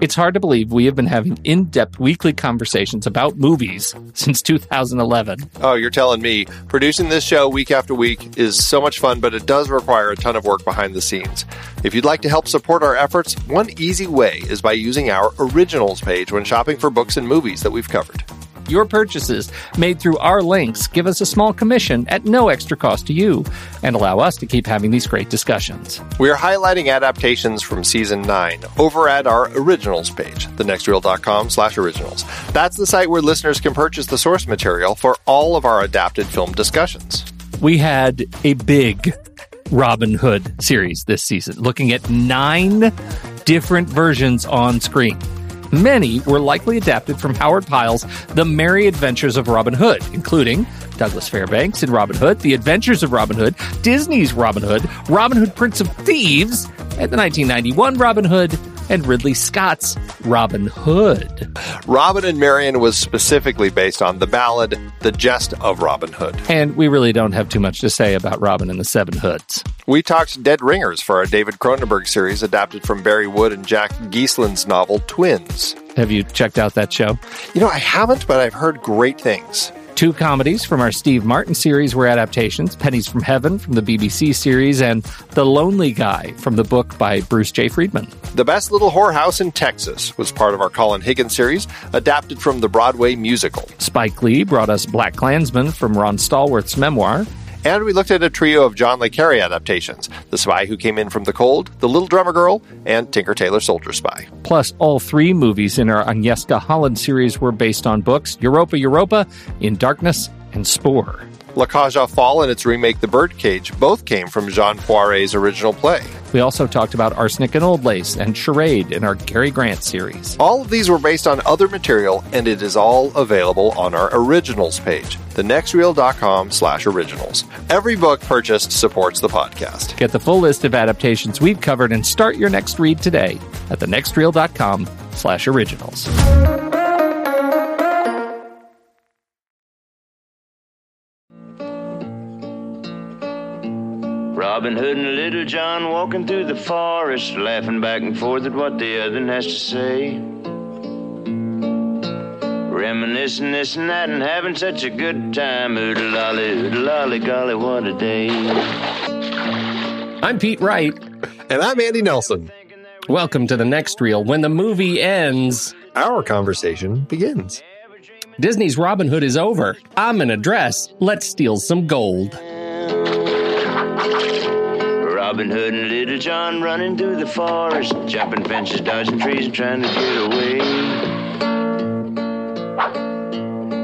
It's hard to believe we have been having in-depth weekly conversations about movies since 2011. Oh, you're telling me. Producing this show week after week is so much fun, but it does require a ton of work behind the scenes. If you'd like to help support our efforts, one easy way is by using our originals page when shopping for books and movies that we've covered. Your purchases made through our links give us a small commission at no extra cost to you and allow us to keep having these great discussions. We are highlighting adaptations from Season 9 over at our Originals page, thenextreel.com/originals. That's the site where listeners can purchase the source material for all of our adapted film discussions. We had a big Robin Hood series this season, looking at 9 different versions on screen. Many were likely adapted from Howard Pyle's The Merry Adventures of Robin Hood, including Douglas Fairbanks in Robin Hood, The Adventures of Robin Hood, Disney's Robin Hood, Robin Hood Prince of Thieves, and the 1991 Robin Hood, and Ridley Scott's Robin Hood. Robin and Marion was specifically based on the ballad, The Jest of Robin Hood. And we really don't have too much to say about Robin and the Seven Hoods. We talked Dead Ringers for our David Cronenberg series, adapted from Barry Wood and Jack Geeseland's novel, Twins. Have you checked out that show? You know, I haven't, but I've heard great things. 2 comedies from our Steve Martin series were adaptations, Pennies from Heaven from the BBC series, and The Lonely Guy from the book by Bruce J. Friedman. The Best Little Whorehouse in Texas was part of our Colin Higgins series, adapted from the Broadway musical. Spike Lee brought us Black Klansman from Ron Stallworth's memoir. And we looked at a trio of John le Carré adaptations, The Spy Who Came In From the Cold, The Little Drummer Girl, and Tinker Tailor Soldier Spy. Plus, all 3 movies in our Agnieszka Holland series were based on books, Europa, Europa, In Darkness, and Spore. La Caja Fall and its remake The Birdcage both came from Jean Poiret's original play. We also talked about Arsenic and Old Lace and Charade in our Cary Grant series. All of these were based on other material, and it is all available on our Originals page, thenextreel.com/originals. Every book purchased supports the podcast. Get the full list of adaptations we've covered and start your next read today at thenextreel.com/originals. Robin Hood and Little John walking through the forest, laughing back and forth at what the other has to say. Reminiscing this and that and having such a good time. Oodle lolly golly, what a day. I'm Pete Wright. And I'm Andy Nelson. Welcome to The Next Reel. When the movie ends, our conversation begins. Disney's Robin Hood is over. I'm in a dress. Let's steal some gold. Robin Hood and Little John running through the forest, jumping fences, dodging trees, and trying to get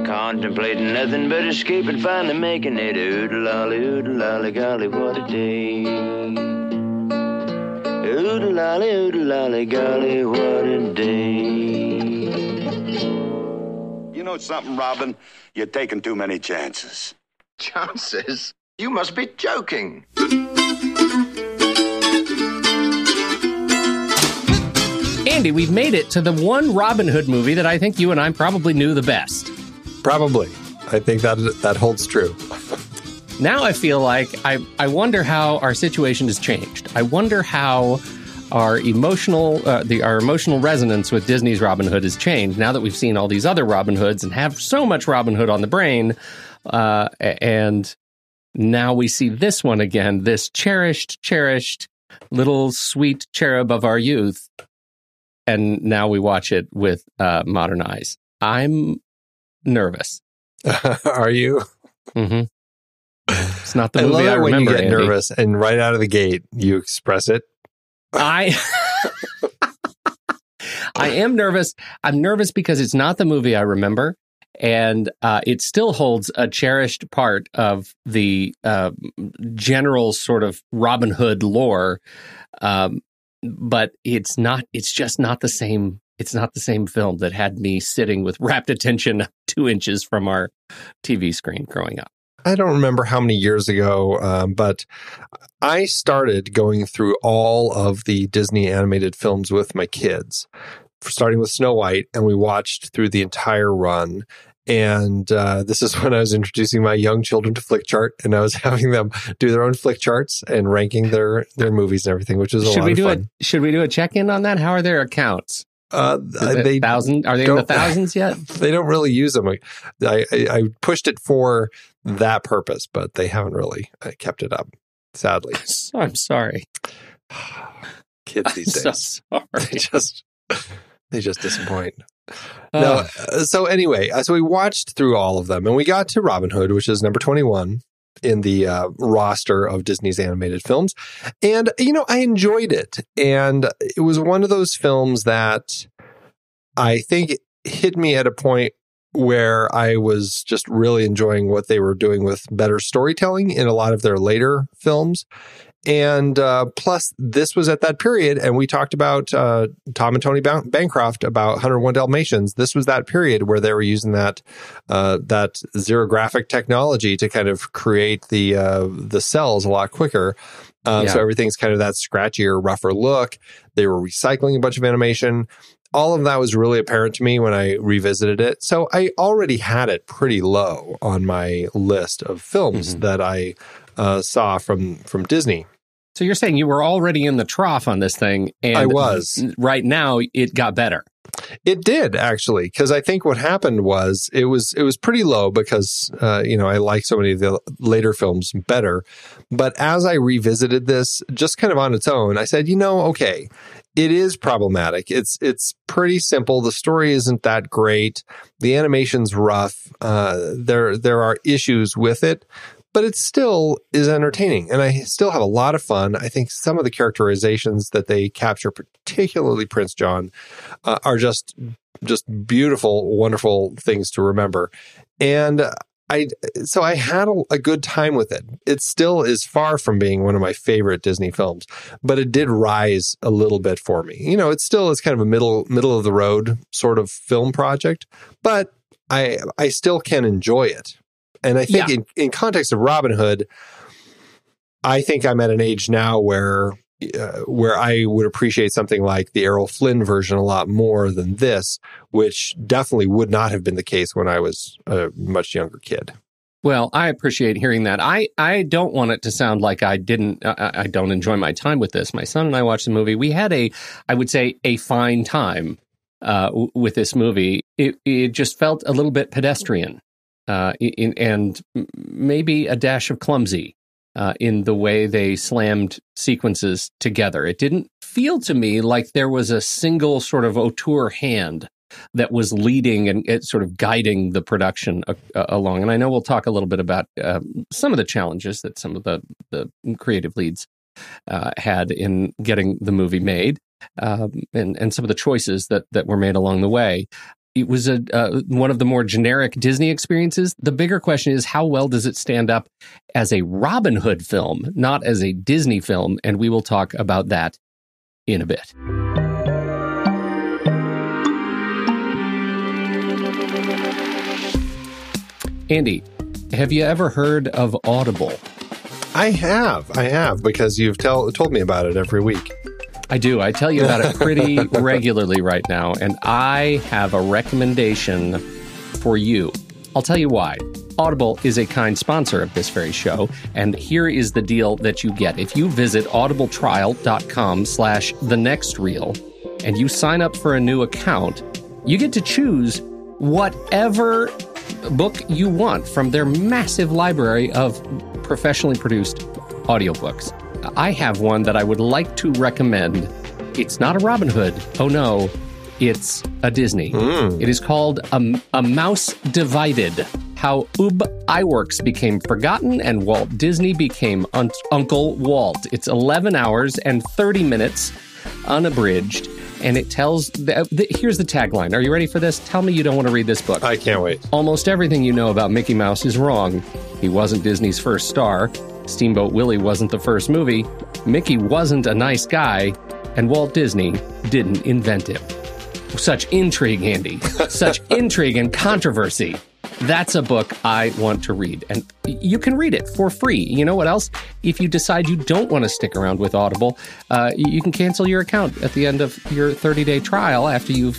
away. Contemplating nothing but escape and finally making it. Oodle lolly golly, what a day. Oodle lolly golly, what a day. know something, Robin? You're taking too many chances. Chances? You must be joking. Andy, we've made it to the one Robin Hood movie that I think you and I probably knew the best. Probably. I think that holds true. Now I feel like I wonder how our situation has changed. I wonder how our emotional resonance with Disney's Robin Hood has changed now that we've seen all these other Robin Hoods and have so much Robin Hood on the brain. And now we see this one again, this cherished little sweet cherub of our youth. And now we watch it with modern eyes. I'm nervous. Are you? Mm-hmm. It's not the movie I remember, when you get Andy. Nervous and right out of the gate, you express it. I am nervous. I'm nervous because it's not the movie I remember, and it still holds a cherished part of the general sort of Robin Hood lore. But it's not. It's just not the same. It's not the same film that had me sitting with rapt attention 2 inches from our TV screen growing up. I don't remember how many years ago, but I started going through all of the Disney animated films with my kids, starting with Snow White, and we watched through the entire run. And this is when I was introducing my young children to Flick Chart, and I was having them do their own Flick Charts and ranking their movies and everything, which was a lot of fun. Should we do a check-in on that? How are their accounts? Are they in the thousands yet? They don't really use them. I pushed it for that purpose, but they haven't really kept it up, sadly. I'm sorry. Kids these days. So sorry. They just disappoint. So we watched through all of them, and we got to Robin Hood, which is number 21 in the roster of Disney's animated films. And, I enjoyed it. And it was one of those films that I think hit me at a point where I was just really enjoying what they were doing with better storytelling in a lot of their later films. And plus, this was at that period, and we talked about Tom and Tony Bancroft about 101 Dalmatians. This was that period where they were using that xerographic technology to kind of create the cells a lot quicker. So everything's kind of that scratchier, rougher look. They were recycling a bunch of animation. All of that was really apparent to me when I revisited it. So I already had it pretty low on my list of films that I saw from Disney. So you're saying you were already in the trough on this thing. And I was. Right now, it got better. It did, actually, because I think what happened was it was pretty low because, I like so many of the later films better. But as I revisited this, just kind of on its own, I said, okay, it is problematic. It's pretty simple. The story isn't that great. The animation's rough. There are issues with it. But it still is entertaining, and I still have a lot of fun. I think some of the characterizations that they capture, particularly Prince John, are just beautiful, wonderful things to remember. And I had a good time with it. It still is far from being one of my favorite Disney films, but it did rise a little bit for me. It still is kind of a middle of the road sort of film project, but I still can enjoy it. And I think in context of Robin Hood, I think I'm at an age now where I would appreciate something like the Errol Flynn version a lot more than this, which definitely would not have been the case when I was a much younger kid. Well, I appreciate hearing that. I don't want it to sound like I don't enjoy my time with this. My son and I watched the movie. We had a fine time with this movie. It just felt a little bit pedestrian. And maybe a dash of clumsy in the way they slammed sequences together. It didn't feel to me like there was a single sort of auteur hand that was leading and sort of guiding the production along. And I know we'll talk a little bit about some of the challenges that some of the creative leads had in getting the movie made and some of the choices that were made along the way. It was one of the more generic Disney experiences. The bigger question is, how well does it stand up as a Robin Hood film, not as a Disney film? And we will talk about that in a bit. Andy, have you ever heard of Audible? I have, because you've told me about it every week. I do. I tell you about it pretty regularly right now, and I have a recommendation for you. I'll tell you why. Audible is a kind sponsor of this very show, and here is the deal that you get. If you visit audibletrial.com/thenextreel and you sign up for a new account, you get to choose whatever book you want from their massive library of professionally produced audiobooks. I have one that I would like to recommend. It's not a Robin Hood. Oh, no. It's a Disney. It is called A Mouse Divided: How Ub Iwerks Became Forgotten and Walt Disney Became Uncle Walt. It's 11 hours and 30 minutes, unabridged. And it tells... here's the tagline. Are you ready for this? Tell me you don't want to read this book. I can't wait. Almost everything you know about Mickey Mouse is wrong. He wasn't Disney's first star. Steamboat Willie wasn't the first movie. Mickey wasn't a nice guy. And Walt Disney didn't invent him. Such intrigue, Andy. Such intrigue and controversy. That's a book I want to read. And you can read it for free. You know what else? If you decide you don't want to stick around with Audible, you can cancel your account at the end of your 30-day trial after you've,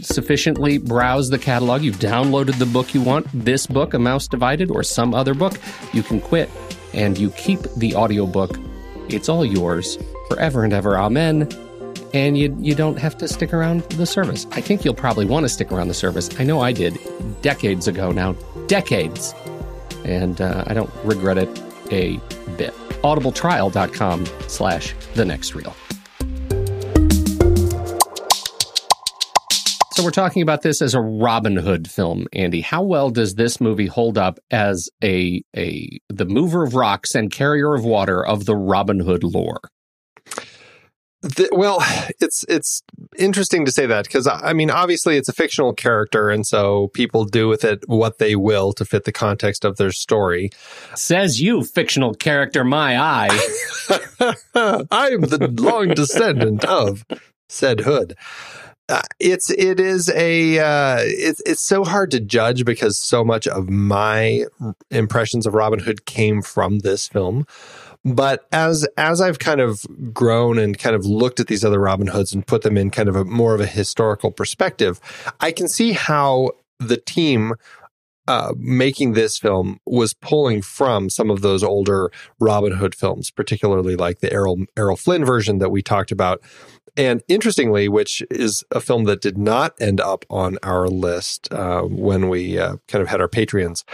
sufficiently browsed the catalog. You've downloaded the book you want, this book, A Mouse Divided, or some other book. You can quit and you keep the audiobook. It's all yours forever and ever. Amen. And you don't have to stick around the service. I think you'll probably want to stick around the service. I know I did decades ago now. Decades. And I don't regret it a bit. audibletrial.com/thenextreel. So we're talking about this as a Robin Hood film, Andy. How well does this movie hold up as the mover of rocks and carrier of water of the Robin Hood lore? Well, it's interesting to say that because, obviously it's a fictional character, and so people do with it what they will to fit the context of their story. Says you, fictional character, my eye. I'm the long descendant of said Hood. It's so hard to judge because so much of my impressions of Robin Hood came from this film. But as I've kind of grown and kind of looked at these other Robin Hoods and put them in kind of a more of a historical perspective, I can see how the team making this film was pulling from some of those older Robin Hood films, particularly like the Errol Flynn version that we talked about. And interestingly, which is a film that did not end up on our list when we kind of had our Patreons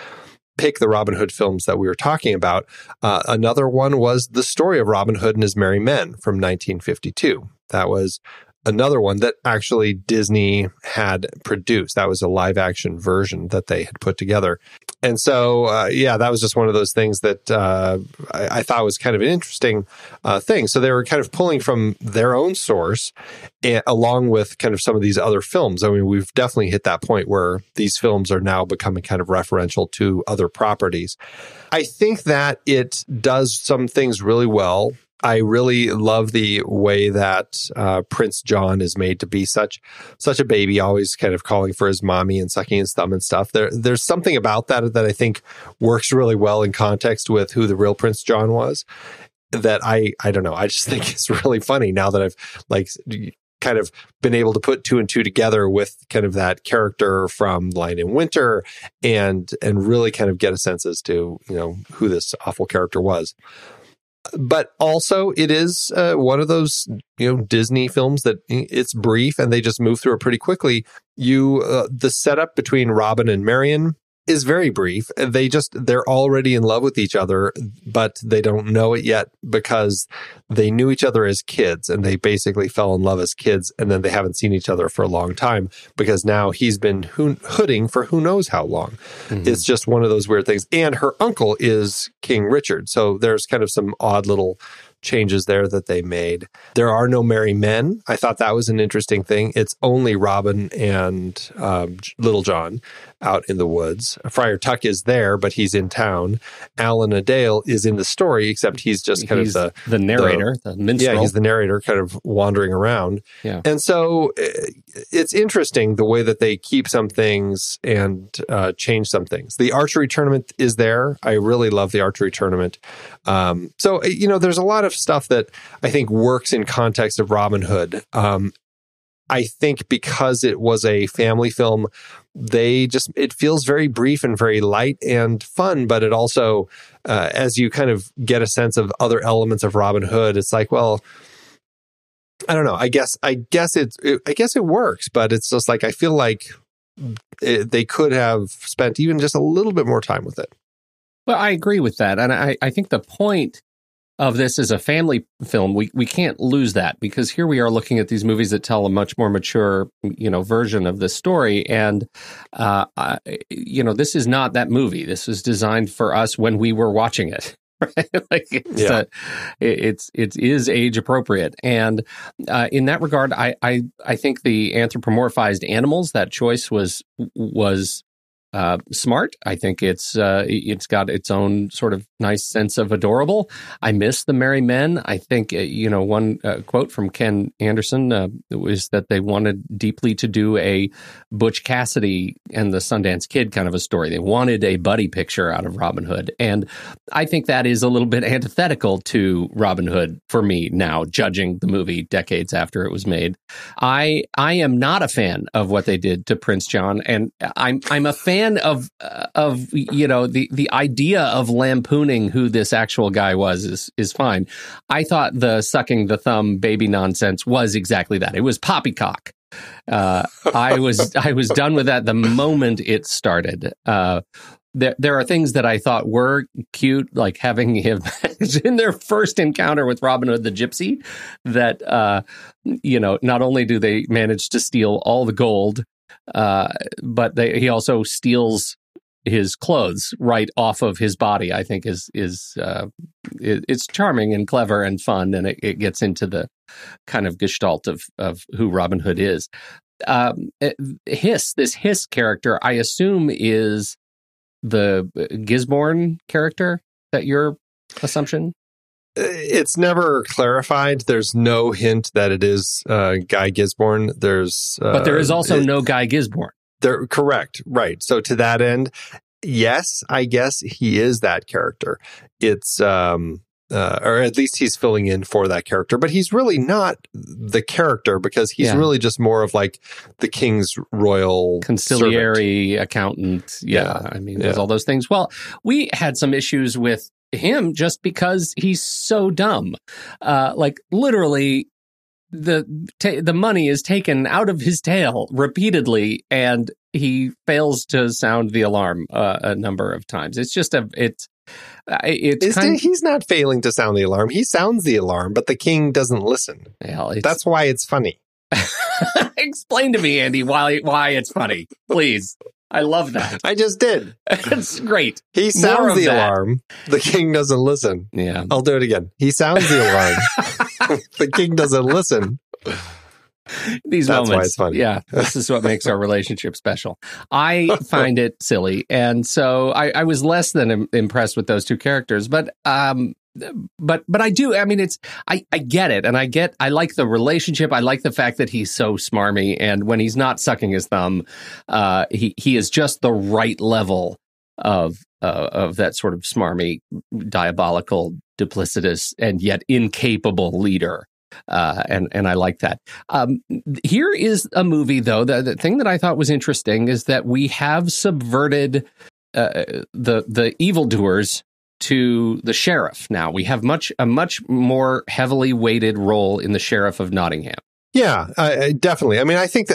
pick the Robin Hood films that we were talking about. Another one was The Story of Robin Hood and His Merry Men from 1952. That was another one that actually Disney had produced. That was a live-action version that they had put together. And so, that was just one of those things that I thought was kind of an interesting thing. So they were kind of pulling from their own source, along with kind of some of these other films. I mean, we've definitely hit that point where these films are now becoming kind of referential to other properties. I think that it does some things really well. I really love the way that Prince John is made to be such a baby, always kind of calling for his mommy and sucking his thumb and stuff. There's something about that I think works really well in context with who the real Prince John was that I don't know. I just think it's really funny now that I've kind of been able to put two and two together with kind of that character from Lion in Winter and really kind of get a sense as to, who this awful character was. But also, it is one of those Disney films that it's brief and they just move through it pretty quickly. The setup between Robin and Marion is very brief. They're already in love with each other, but they don't know it yet because they knew each other as kids and they basically fell in love as kids, and then they haven't seen each other for a long time because now he's been hooding for who knows how long. Mm-hmm. It's just one of those weird things. And her uncle is King Richard, so there's kind of some odd little changes there that they made. There are no merry men. I thought that was an interesting thing. It's only Robin and Little John out in the woods. Friar Tuck is there, but he's in town. Alan a Dale is in the story, except he's just kind of the narrator, the minstrel. Yeah, he's the narrator kind of wandering around. Yeah. And so it's interesting the way that they keep some things and change some things. The archery tournament is there. I really love the archery tournament. So, you know, there's a lot of stuff that I think works in context of Robin Hood. I think because it was a family film, it feels very brief and very light and fun, but it also, as you kind of get a sense of other elements of Robin Hood, it's like, well, I don't know. I guess it works, but it's just like, I feel like they could have spent even just a little bit more time with it. Well, I agree with that. And I think the point of this is a family film. We can't lose that, because here we are looking at these movies that tell a much more mature, you know, version of the story. And, you know, this is not that movie. This is designed for us when we were watching it. Right? Like it is age appropriate. And in that regard, I think the anthropomorphized animals, that choice was smart. I think it's got its own sort of nice sense of adorable. I miss the merry men. I think, you know, one quote from Ken Anderson was that they wanted deeply to do a Butch Cassidy and the Sundance Kid kind of a story. They wanted a buddy picture out of Robin Hood. And I think that is a little bit antithetical to Robin Hood for me now, judging the movie decades after it was made. I am not a fan of what they did to Prince John, and I'm a fan of you know, the idea of lampooning who this actual guy was is fine. I thought the sucking the thumb baby nonsense was exactly that. It was poppycock. I was done with that the moment it started. There are things that I thought were cute, like having him in their first encounter with Robin Hood the Gypsy. That you know, not only do they manage to steal all the gold, but he also steals his clothes right off of his body. I think it's charming and clever and fun, and it gets into the kind of gestalt of who Robin Hood is. This Hiss character, I assume, is the Gisborne character. That your assumption? It's never clarified. There's no hint that it is Guy Gisborne. But there is also no Guy Gisborne. Correct. Right. So to that end, yes, I guess he is that character. It's or at least he's filling in for that character. But he's really not the character, because he's really just more of like the king's royal conciliary servant. Accountant. Yeah. I mean, there's all those things. Well, we had some issues with him just because he's so dumb. Like literally the money is taken out of his tail repeatedly, and he fails to sound the alarm a number of times. He's not failing to sound the alarm. He sounds the alarm, but the king doesn't listen. Well, that's why it's funny. Explain to me, Andy, why it's funny, please. I love that. I just did. It's great. He sounds the alarm. The king doesn't listen. Yeah. I'll do it again. He sounds the alarm. The king doesn't listen. That's moments. Why it's funny. Yeah. This is what makes our relationship special. I find it silly. And so I was less than impressed with those two characters. But I do. I mean, I get it. And I like the relationship. I like the fact that he's so smarmy. And when he's not sucking his thumb, he is just the right level of that sort of smarmy, diabolical, duplicitous, and yet incapable leader. And I like that. Here is a movie, though. The thing that I thought was interesting is that we have subverted the evildoers to the sheriff. Now we have a much more heavily weighted role in the sheriff of Nottingham. Yeah, definitely. I mean, I think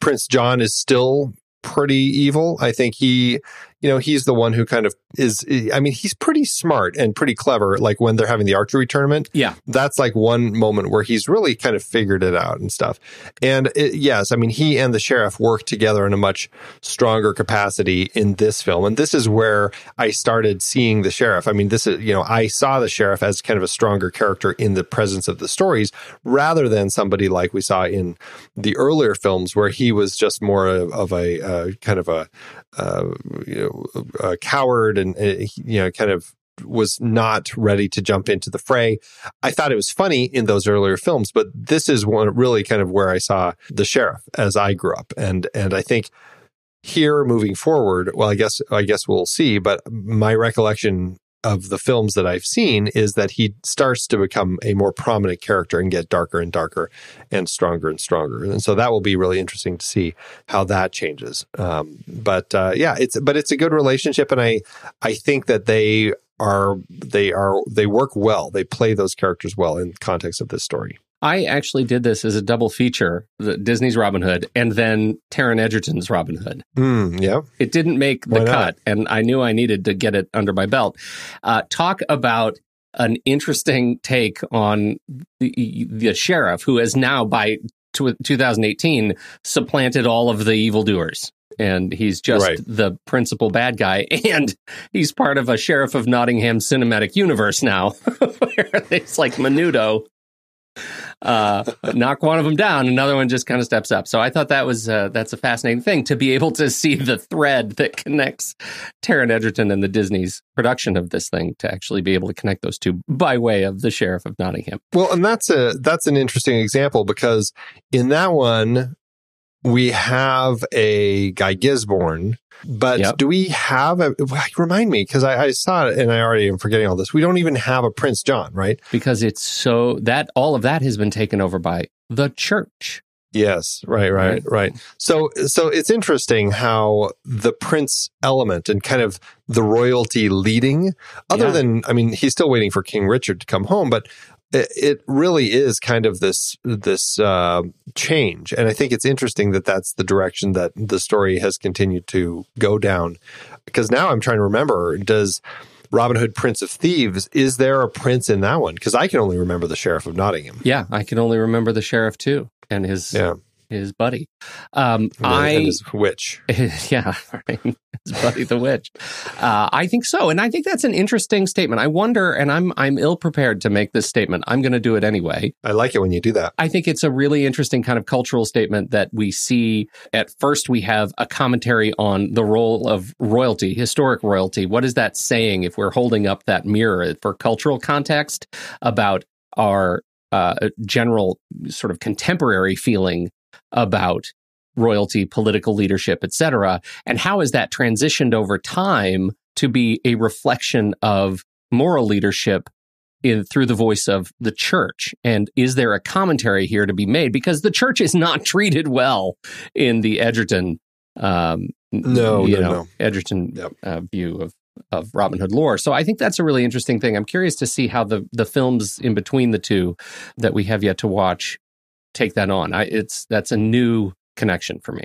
Prince John is still pretty evil. I think he you know, he's the one who kind of is, I mean, he's pretty smart and pretty clever. Like when they're having the archery tournament. Yeah. That's like one moment where he's really kind of figured it out and stuff. And it, yes, I mean, he and the sheriff work together in a much stronger capacity in this film. And this is where I started seeing the sheriff. I mean, this is, you know, I saw the sheriff as kind of a stronger character in the presence of the stories rather than somebody like we saw in the earlier films where he was just more of a kind of a coward and, you know, kind of was not ready to jump into the fray. I thought it was funny in those earlier films, but this is one really kind of where I saw the sheriff as I grew up. And I think here moving forward, well, I guess we'll see, but my recollection of the films that I've seen is that he starts to become a more prominent character and get darker and darker and stronger and stronger. And so that will be really interesting to see how that changes. Yeah, it's a good relationship. And I think that they work well. They play those characters well in the context of this story. I actually did this as a double feature, Disney's Robin Hood and then Taron Egerton's Robin Hood. Yeah. It didn't make the cut, and I knew I needed to get it under my belt. Talk about an interesting take on the sheriff, who has now, by 2018, supplanted all of the evildoers. And he's just the principal bad guy. And he's part of a Sheriff of Nottingham cinematic universe now, where it's like Menudo. Knock one of them down, another one just kind of steps up. So I thought that was that's a fascinating thing to be able to see the thread that connects Taron Egerton and the Disney's production of this thing, to actually be able to connect those two by way of the Sheriff of Nottingham. Well, and that's an interesting example, because in that one we have a Guy Gisborne, but do we have a... Remind me, because I saw it and I already am forgetting all this. We don't even have a Prince John, right? Because it's so... that all of that has been taken over by the church. Yes, right. So it's interesting how the prince element and kind of the royalty leading, other than... I mean, he's still waiting for King Richard to come home, but... it really is kind of this change. And I think it's interesting that that's the direction that the story has continued to go down. Because now I'm trying to remember, does Robin Hood, Prince of Thieves, is there a prince in that one? Because I can only remember the Sheriff of Nottingham. Yeah, I can only remember the sheriff too, and his buddy. And his witch. Yeah, right. Buddy the Witch. I think so. And I think that's an interesting statement. I wonder, and I'm ill-prepared to make this statement. I'm going to do it anyway. I like it when you do that. I think it's a really interesting kind of cultural statement that we see. At first, we have a commentary on the role of royalty, historic royalty. What is that saying if we're holding up that mirror for cultural context about our general sort of contemporary feeling about royalty, political leadership, etc., and how has that transitioned over time to be a reflection of moral leadership through the voice of the church? And is there a commentary here to be made? Because the church is not treated well in the Egerton, Egerton view of Robin Hood lore. So I think that's a really interesting thing. I'm curious to see how the films in between the two that we have yet to watch take that on. That's a new connection for me.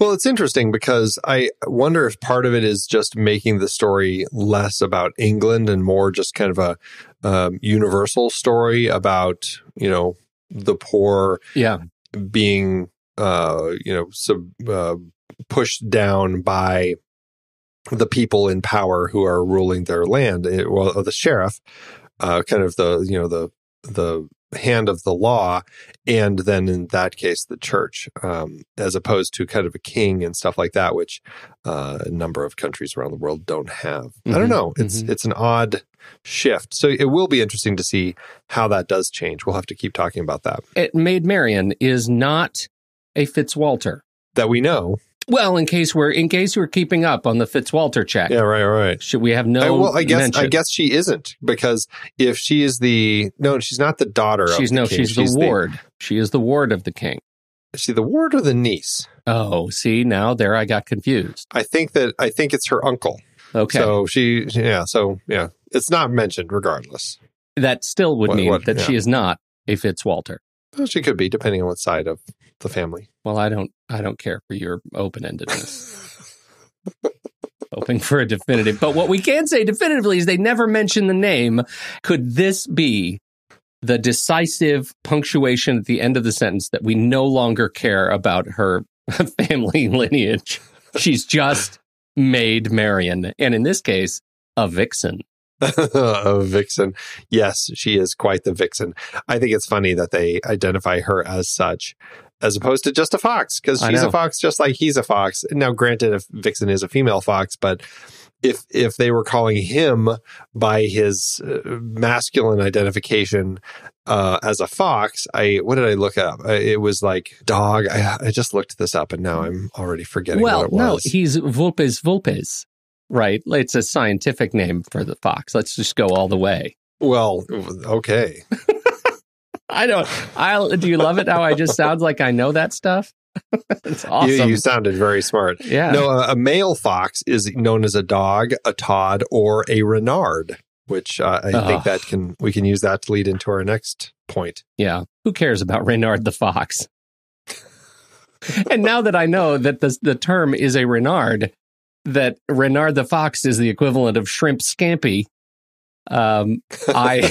Well, it's interesting because I wonder if part of it is just making the story less about England and more just kind of a universal story about, you know, the poor being, pushed down by the people in power who are ruling their land. The sheriff, kind of the hand of the law, and then in that case the church, as opposed to kind of a king and stuff like that, which a number of countries around the world don't have. I don't know, it's an odd shift, so it will be interesting to see how that does change. We'll have to keep talking about that. Maid Marian is not a Fitzwalter that we know. Well, in case we're keeping up on the Fitzwalter check. Yeah, right. Should we have no... I guess she isn't, because if she is she's not the daughter of the king. She's the ward. She is the ward of the king. Is she the ward or the niece? Oh, see, now there I got confused. I think it's her uncle. Okay. So it's not mentioned regardless. That still would mean that she is not a Fitzwalter. Well, she could be, depending on what side of the family. Well, I don't care for your open-endedness. hoping for a definitive. But what we can say definitively is they never mention the name. Could this be the decisive punctuation at the end of the sentence that we no longer care about her family lineage? She's just Maid Marian. And in this case, a vixen. A vixen. Yes, she is quite the vixen. I think it's funny that they identify her as such, as opposed to just a fox, because she's a fox just like he's a fox. Now, granted, if vixen is a female fox, but if they were calling him by his masculine identification as a fox, what did I look up? It was like dog. I just looked this up and now I'm already forgetting what it was. Well, no, he's vulpes vulpes, right? It's a scientific name for the fox. Let's just go all the way. Well, okay. Do you love it how I just sound like I know that stuff? It's awesome. You sounded very smart. Yeah. No, a male fox is known as a dog, a Todd, or a Renard, which I think that we can use that to lead into our next point. Yeah. Who cares about Renard the fox? And now that I know that the term is a Renard, that Renard the fox is the equivalent of shrimp scampi, I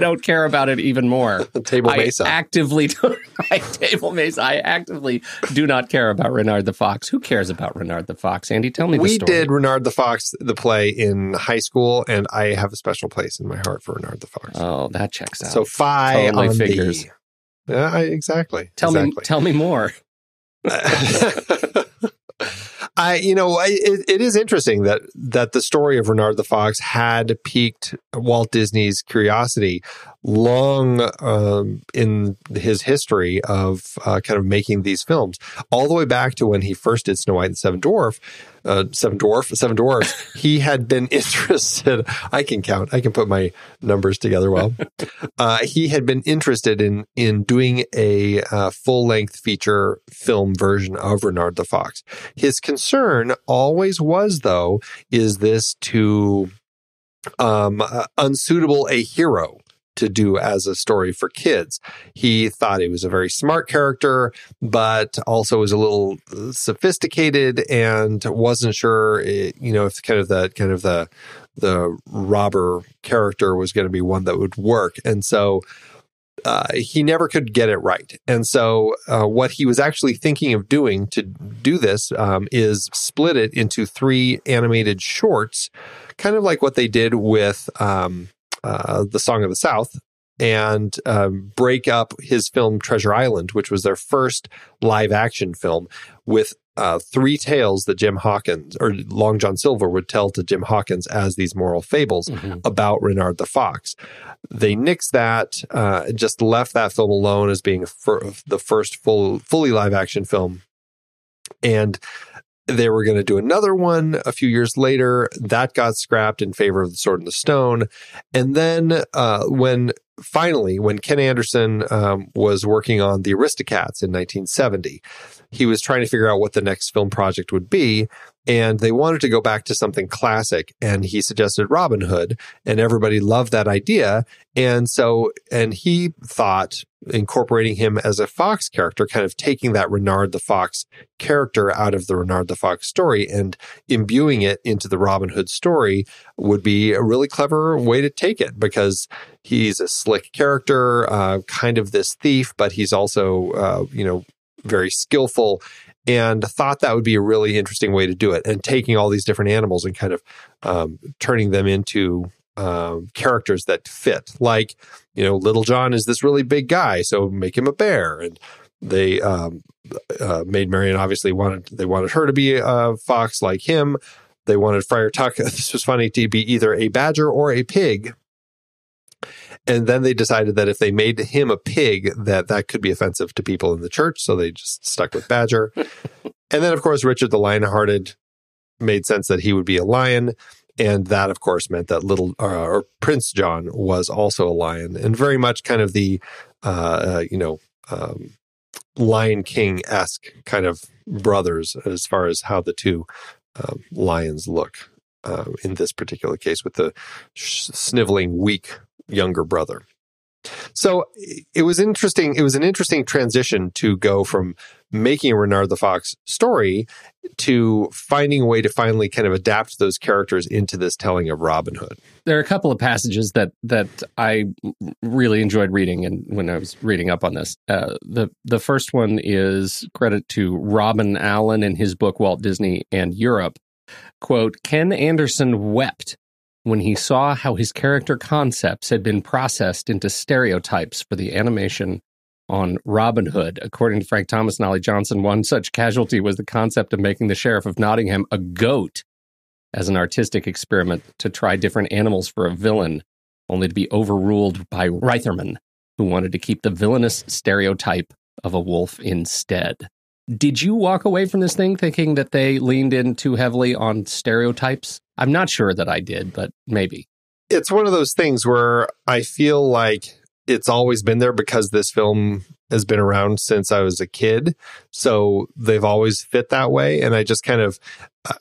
don't care about it even more. I actively do not care about Renard the Fox. Who cares about Renard the Fox? Andy, tell me the story. We did Renard the Fox, the play, in high school, and I have a special place in my heart for Renard the Fox. Oh, that checks out. So phi totally on figures. Yeah, exactly. Tell me more. It is interesting that the story of Renard the Fox had piqued Walt Disney's curiosity long in his history of kind of making these films, all the way back to when he first did Snow White and Seven Dwarfs. He had been interested. I can count. I can put my numbers together well. He had been interested in doing a full-length feature film version of Renard the Fox. His concern always was, though, is this too unsuitable a hero to do as a story for kids. He thought he was a very smart character, but also was a little sophisticated and wasn't sure, if the robber character was going to be one that would work. And so he never could get it right. And so what he was actually thinking of doing to do this is split it into 3 animated shorts, kind of like what they did with The Song of the South, and break up his film Treasure Island, which was their first live action film, with 3 tales that Jim Hawkins or Long John Silver would tell to Jim Hawkins as these moral fables about Renard the Fox. They nixed that, just left that film alone as being the first fully live action film. And they were going to do another one a few years later. That got scrapped in favor of The Sword and the Stone. And then when Ken Anderson was working on The Aristocats in 1970, he was trying to figure out what the next film project would be. And they wanted to go back to something classic. And he suggested Robin Hood. And everybody loved that idea. And he thought incorporating him as a fox character, kind of taking that Renard the Fox character out of the Renard the Fox story and imbuing it into the Robin Hood story, would be a really clever way to take it, because he's a slick character, kind of this thief, but he's also, very skillful, and thought that would be a really interesting way to do it. And taking all these different animals and kind of turning them into characters that fit, like, Little John is this really big guy, so make him a bear. And they Maid Marian obviously wanted her to be a fox like him. They wanted Friar Tuck, this was funny, to be either a badger or a pig. And then they decided that if they made him a pig, that could be offensive to people in the church, so they just stuck with badger. And then, of course, Richard the Lionhearted, made sense that he would be a lion. And that, of course, meant that Prince John was also a lion, and very much kind of the, Lion King-esque kind of brothers as far as how the two lions look in this particular case, with the sniveling, weak younger brother. So it was interesting. It was an interesting transition to go from making a Renard the Fox story to finding a way to finally kind of adapt those characters into this telling of Robin Hood. There are a couple of passages that I really enjoyed reading, and when I was reading up on this, the first one is credit to Robin Allen in his book Walt Disney and Europe. Quote, "Ken Anderson wept when he saw how his character concepts had been processed into stereotypes for the animation on Robin Hood. According to Frank Thomas and Ollie Johnston, one such casualty was the concept of making the Sheriff of Nottingham a goat as an artistic experiment to try different animals for a villain, only to be overruled by Reitherman, who wanted to keep the villainous stereotype of a wolf instead." Did you walk away from this thing thinking that they leaned in too heavily on stereotypes? I'm not sure that I did, but maybe. It's one of those things where I feel like it's always been there because this film has been around since I was a kid. So they've always fit that way. And I just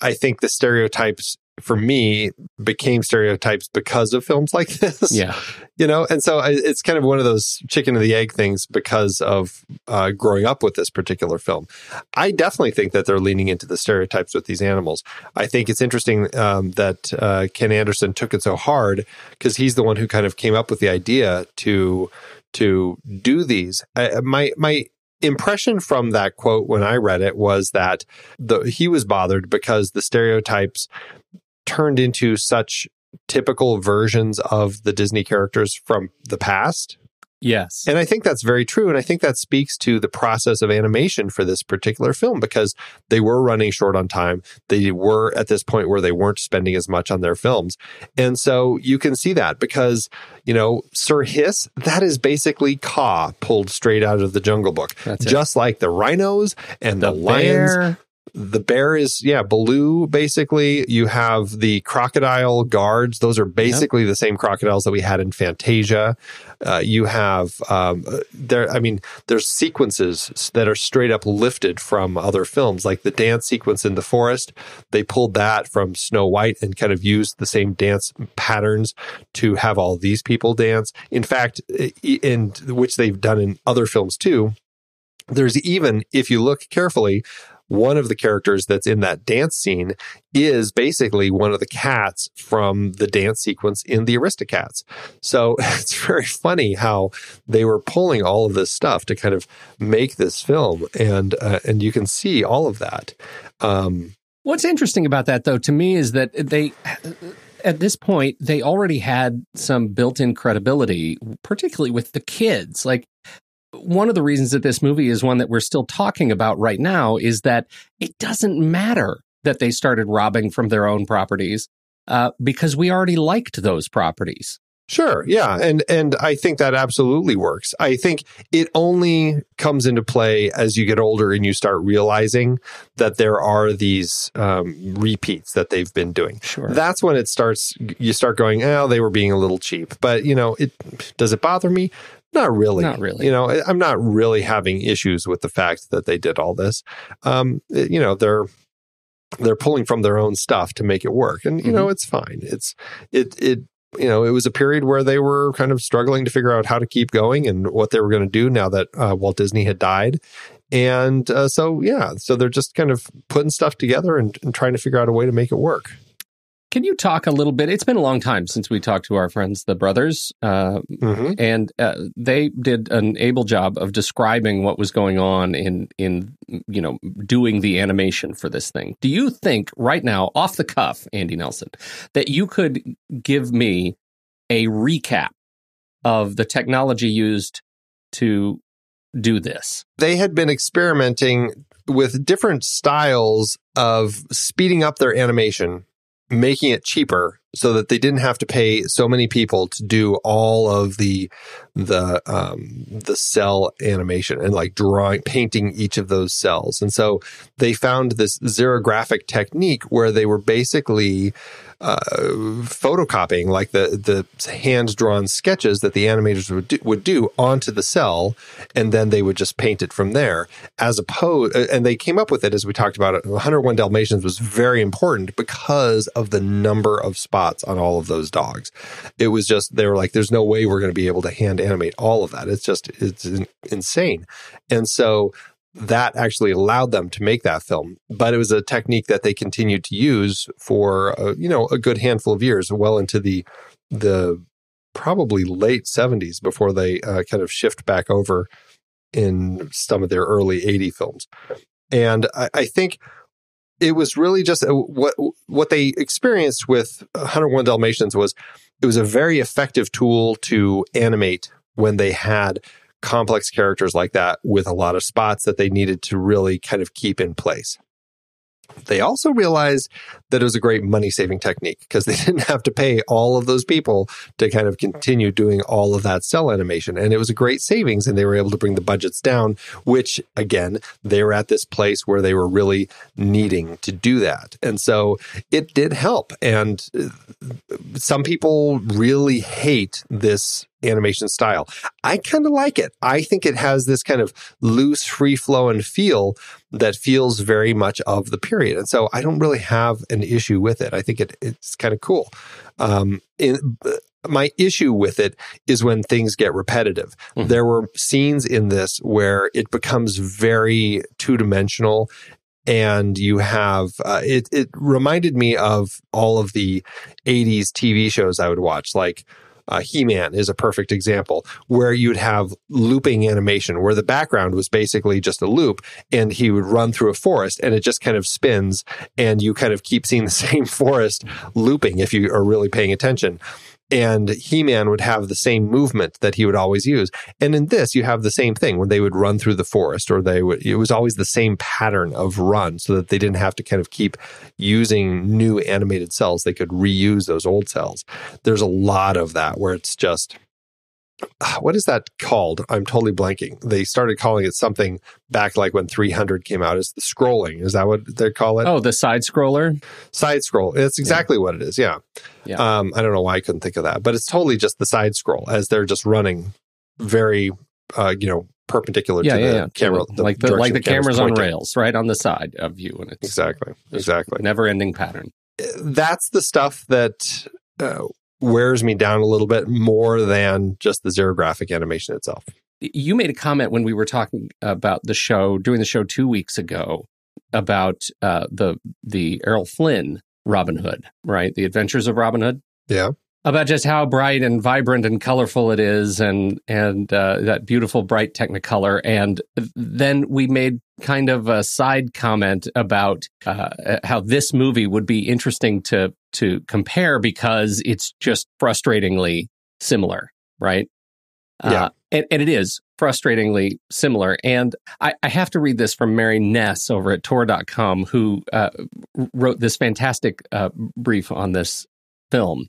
I think the stereotypes for me became stereotypes because of films like this. Yeah. And so it's kind of one of those chicken and the egg things because of growing up with this particular film. I definitely think that they're leaning into the stereotypes with these animals. I think it's interesting that Ken Anderson took it so hard because he's the one who kind of came up with the idea to do these. My impression from that quote when I read it was that he was bothered because the stereotypes turned into such typical versions of the Disney characters from the past. Yes. And I think that's very true. And I think that speaks to the process of animation for this particular film, because they were running short on time. They were at this point where they weren't spending as much on their films. And so you can see that because, Sir Hiss, that is basically Kaa pulled straight out of The Jungle Book. That's just it. Like the rhinos and the lions. Bear. The bear is, Baloo, basically. You have the crocodile guards. Those are basically the same crocodiles that we had in Fantasia. You have, there's sequences that are straight up lifted from other films, like the dance sequence in the forest. They pulled that from Snow White and kind of used the same dance patterns to have all these people dance. In fact, in which they've done in other films too, there's even, if you look carefully, one of the characters that's in that dance scene is basically one of the cats from the dance sequence in The Aristocats. So it's very funny how they were pulling all of this stuff to kind of make this film. And you can see all of that. What's interesting about that, though, to me, is that they... At this point, they already had some built-in credibility, particularly with the kids. Like, one of the reasons that this movie is one that we're still talking about right now is that it doesn't matter that they started robbing from their own properties because we already liked those properties. Sure, yeah, and I think that absolutely works. I think it only comes into play as you get older and you start realizing that there are these repeats that they've been doing. Sure. That's when it starts. You start going, oh, they were being a little cheap. But, does it bother me? Not really. Not really. I'm not really having issues with the fact that they did all this. They're pulling from their own stuff to make it work. And, it's fine. It was a period where they were kind of struggling to figure out how to keep going and what they were going to do now that Walt Disney had died. And so they're just kind of putting stuff together and trying to figure out a way to make it work. Can you talk a little bit? It's been a long time since we talked to our friends, the brothers, and they did an able job of describing what was going on in doing the animation for this thing. Do you think right now, off the cuff, Andy Nelson, that you could give me a recap of the technology used to do this? They had been experimenting with different styles of speeding up their animation, making it cheaper so that they didn't have to pay so many people to do all of the cell animation and like painting each of those cells. And so they found this xerographic technique where they were basically photocopying like the hand-drawn sketches that the animators would do onto the cell, and then they would just paint it from there. And they came up with it, as we talked about it, 101 Dalmatians was very important because of the number of spots on all of those dogs. It was just, they were like, there's no way we're going to be able to hand animate all of that. It's insane. And so that actually allowed them to make that film. But it was a technique that they continued to use for, a good handful of years, well into the probably late 70s before they kind of shift back over in some of their early 80 films. And I think it was really just what they experienced with 101 Dalmatians was it was a very effective tool to animate when they had complex characters like that with a lot of spots that they needed to really kind of keep in place. They also realized that it was a great money-saving technique because they didn't have to pay all of those people to kind of continue doing all of that cell animation. And it was a great savings, and they were able to bring the budgets down, which, again, they were at this place where they were really needing to do that. And so it did help. And some people really hate this animation style. I kind of like it. I think it has this kind of loose, free flow and feel that feels very much of the period. And so I don't really have an issue with it. I think it's kind of cool. My issue with it is when things get repetitive. Mm-hmm. There were scenes in this where it becomes very two-dimensional, and you have, it reminded me of all of the 80s TV shows I would watch, like He-Man is a perfect example, where you'd have looping animation where the background was basically just a loop and he would run through a forest and it just kind of spins and you kind of keep seeing the same forest looping if you are really paying attention. And He-Man would have the same movement that he would always use. And in this, you have the same thing when they would run through the forest, or it was always the same pattern of run so that they didn't have to kind of keep using new animated cells. They could reuse those old cells. There's a lot of that where it's just, what is that called? I'm totally blanking. They started calling it something back like when 300 came out. It's the scrolling. Is that what they call it? Oh, the side scroller? Side scroll. That's exactly what it is. Yeah. I don't know why I couldn't think of that, but it's totally just the side scroll as they're just running very, perpendicular to the camera. Like the camera's on rails, right? On the side of you. And it's exactly. Never ending pattern. That's the stuff that wears me down a little bit more than just the xerographic animation itself. You made a comment when we were talking about the show, doing the show 2 weeks ago, about the Errol Flynn Robin Hood, right? The Adventures of Robin Hood. Yeah. About just how bright and vibrant and colorful it is, and that beautiful, bright Technicolor. And then we made kind of a side comment about how this movie would be interesting to compare because it's just frustratingly similar, right? Yeah. And it is frustratingly similar. And I have to read this from Mary Ness over at Tor.com, who wrote this fantastic brief on this film.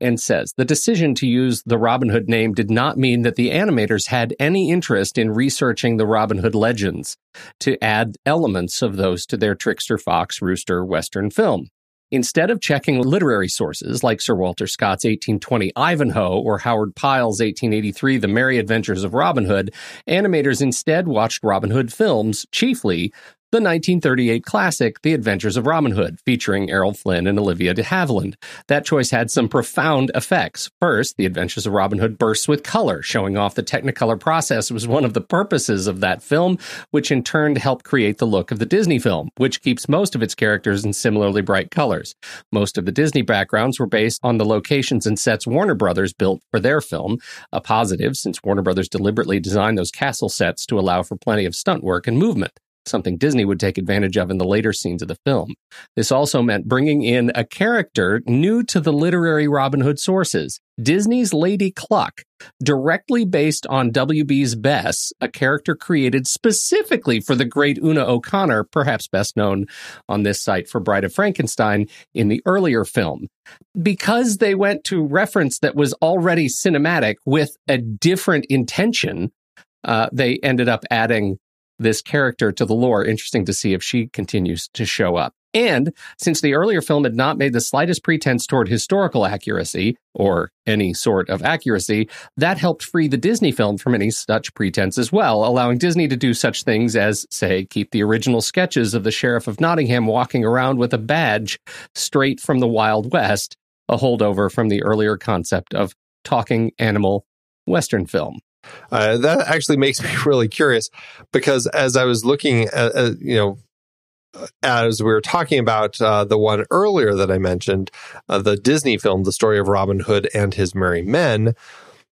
And says, the decision to use the Robin Hood name did not mean that the animators had any interest in researching the Robin Hood legends to add elements of those to their trickster fox rooster Western film. Instead of checking literary sources like Sir Walter Scott's 1820 Ivanhoe or Howard Pyle's 1883 The Merry Adventures of Robin Hood, animators instead watched Robin Hood films, chiefly the 1938 classic, The Adventures of Robin Hood, featuring Errol Flynn and Olivia de Havilland. That choice had some profound effects. First, The Adventures of Robin Hood bursts with color. Showing off the Technicolor process was one of the purposes of that film, which in turn helped create the look of the Disney film, which keeps most of its characters in similarly bright colors. Most of the Disney backgrounds were based on the locations and sets Warner Brothers built for their film, a positive since Warner Brothers deliberately designed those castle sets to allow for plenty of stunt work and movement, something Disney would take advantage of in the later scenes of the film. This also meant bringing in a character new to the literary Robin Hood sources, Disney's Lady Cluck, directly based on WB's Bess, a character created specifically for the great Una O'Connor, perhaps best known on this site for Bride of Frankenstein in the earlier film. Because they went to reference that was already cinematic with a different intention, they ended up adding this character to the lore. Interesting to see if she continues to show up. And since the earlier film had not made the slightest pretense toward historical accuracy or any sort of accuracy, that helped free the Disney film from any such pretense as well, allowing Disney to do such things as, say, keep the original sketches of the Sheriff of Nottingham walking around with a badge straight from the Wild West, a holdover from the earlier concept of talking animal Western film. That actually makes me really curious, because as I was looking at as we were talking about the one earlier that I mentioned, the Disney film, The Story of Robin Hood and His Merry Men,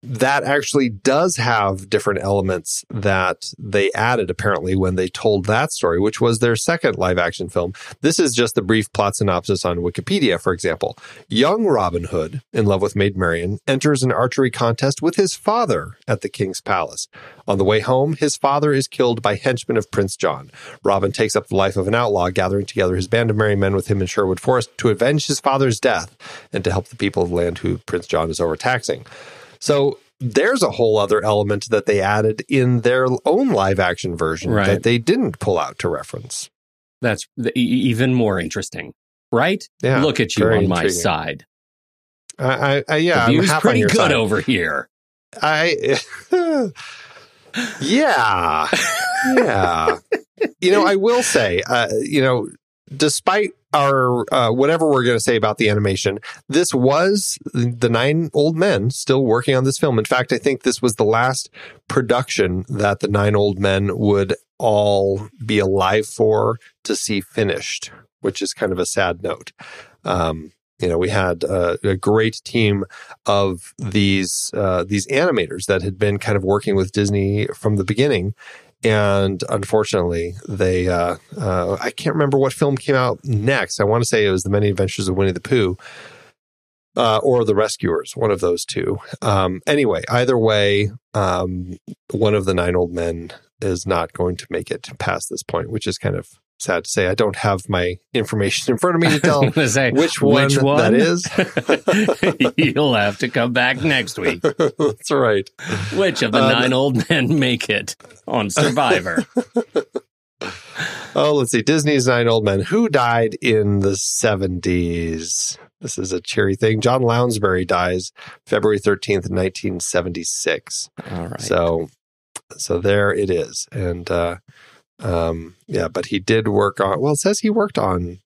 that actually does have different elements that they added, apparently, when they told that story, which was their second live-action film. This is just the brief plot synopsis on Wikipedia, for example. Young Robin Hood, in love with Maid Marian, enters an archery contest with his father at the king's palace. On the way home, his father is killed by henchmen of Prince John. Robin takes up the life of an outlaw, gathering together his band of merry men with him in Sherwood Forest to avenge his father's death and to help the people of the land who Prince John is overtaxing. So there's a whole other element that they added in their own live-action version that they didn't pull out to reference. That's even more interesting, right? Yeah, look at you on my side. The view's I'm pretty good side. Over here. Yeah. I will say, despite our whatever we're going to say about the animation, this was the 9 old men still working on this film. In fact, I think this was the last production that the 9 old men would all be alive for to see finished, which is kind of a sad note. We had a great team of these animators that had been kind of working with Disney from the beginning. And unfortunately, they I can't remember what film came out next. I want to say it was The Many Adventures of Winnie the Pooh or The Rescuers, one of those two. Anyway, either way, one of the 9 old men is not going to make it past this point, which is kind of sad to say. I don't have my information in front of me to tell which one that is. You'll have to come back next week. That's right. Which of the 9 old men make it on Survivor? Let's see. Disney's 9 old men. Who died in the 70s? This is a cheery thing. John Lounsbury dies February 13th, 1976. All right. So there it is. And, but he did work on, it says he worked on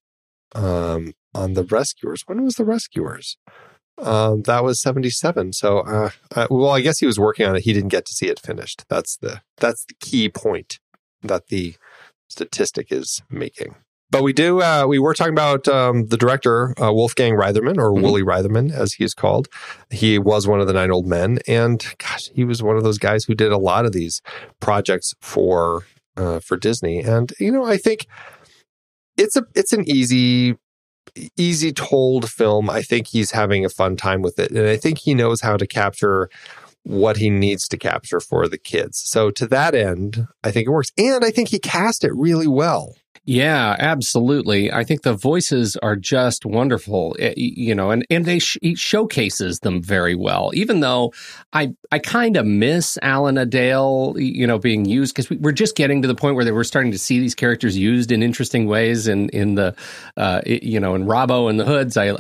The Rescuers. When was The Rescuers? That was 77. So, I guess he was working on it. He didn't get to see it finished. That's the key point that the statistic is making. But we were talking about the director, Wolfgang Reitherman, or Wooly Reitherman, as he is called. He was one of the 9 old men. And gosh, he was one of those guys who did a lot of these projects for Disney. And, I think it's an easy told film. I think he's having a fun time with it. And I think he knows how to capture what he needs to capture for the kids. So to that end, I think it works. And I think he cast it really well. Yeah, absolutely. I think the voices are just wonderful, and he showcases them very well, even though I kind of miss Alan Adale, being used, because we're just getting to the point where we're starting to see these characters used in interesting ways in the, in Robbo and the Hoods. I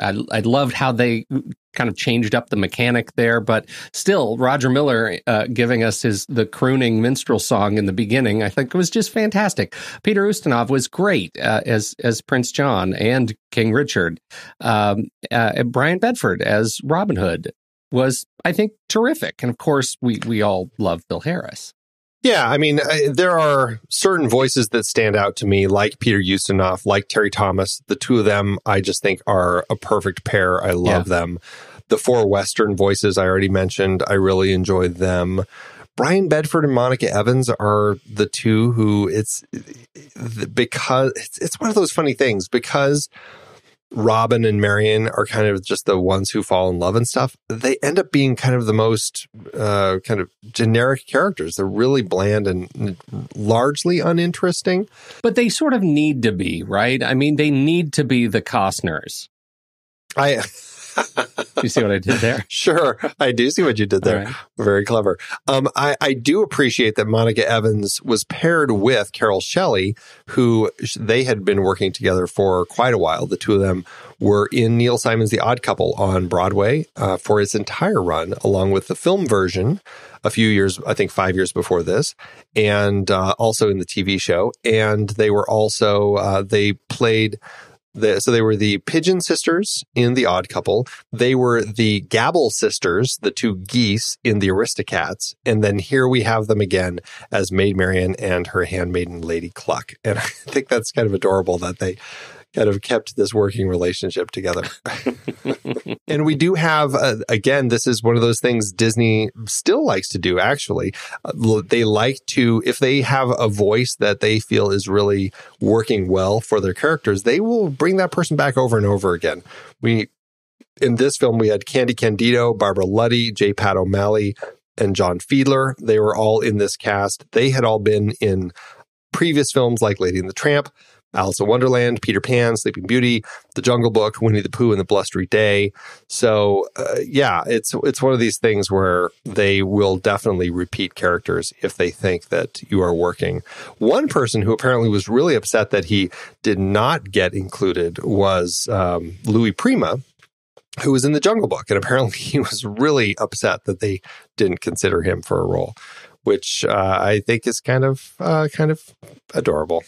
loved how they kind of changed up the mechanic there, but still Roger Miller giving us the crooning minstrel song in the beginning, I think it was just fantastic. Peter Ustinov was great as Prince John and King Richard. Brian Bedford as Robin Hood was, I think, terrific. And of course, we all love Bill Harris. Yeah, there are certain voices that stand out to me, like Peter Ustinov, like Terry Thomas. The two of them, I just think, are a perfect pair. I love them. The 4 Western voices I already mentioned, I really enjoyed them. Brian Bedford and Monica Evans are the two who it's one of those funny things, because Robin and Marian are kind of just the ones who fall in love and stuff. They end up being kind of the most kind of generic characters. They're really bland and largely uninteresting. But they sort of need to be, right? They need to be the Costners. You see what I did there? Sure, I do see what you did there. Right. Very clever. I do appreciate that Monica Evans was paired with Carol Shelley, who they had been working together for quite a while. The two of them were in Neil Simon's The Odd Couple on Broadway for its entire run, along with the film version a few years, I think 5 years before this, and also in the TV show. And they were also, they played So they were the Pigeon Sisters in The Odd Couple. They were the Gabble Sisters, the two geese in The Aristocats. And then here we have them again as Maid Marian and her handmaiden Lady Cluck. And I think that's kind of adorable that they kind of kept this working relationship together. And we do have, again, this is one of those things Disney still likes to do, actually. They like to, if they have a voice that they feel is really working well for their characters, they will bring that person back over and over again. In this film, we had Candy Candido, Barbara Luddy, J. Pat O'Malley, and John Fiedler. They were all in this cast. They had all been in previous films like Lady and the Tramp, Alice in Wonderland, Peter Pan, Sleeping Beauty, The Jungle Book, Winnie the Pooh, and The Blustery Day. So, yeah, it's one of these things where they will definitely repeat characters if they think that you are working. One person who apparently was really upset that he did not get included was Louis Prima, who was in The Jungle Book. And apparently he was really upset that they didn't consider him for a role, which I think is kind of adorable.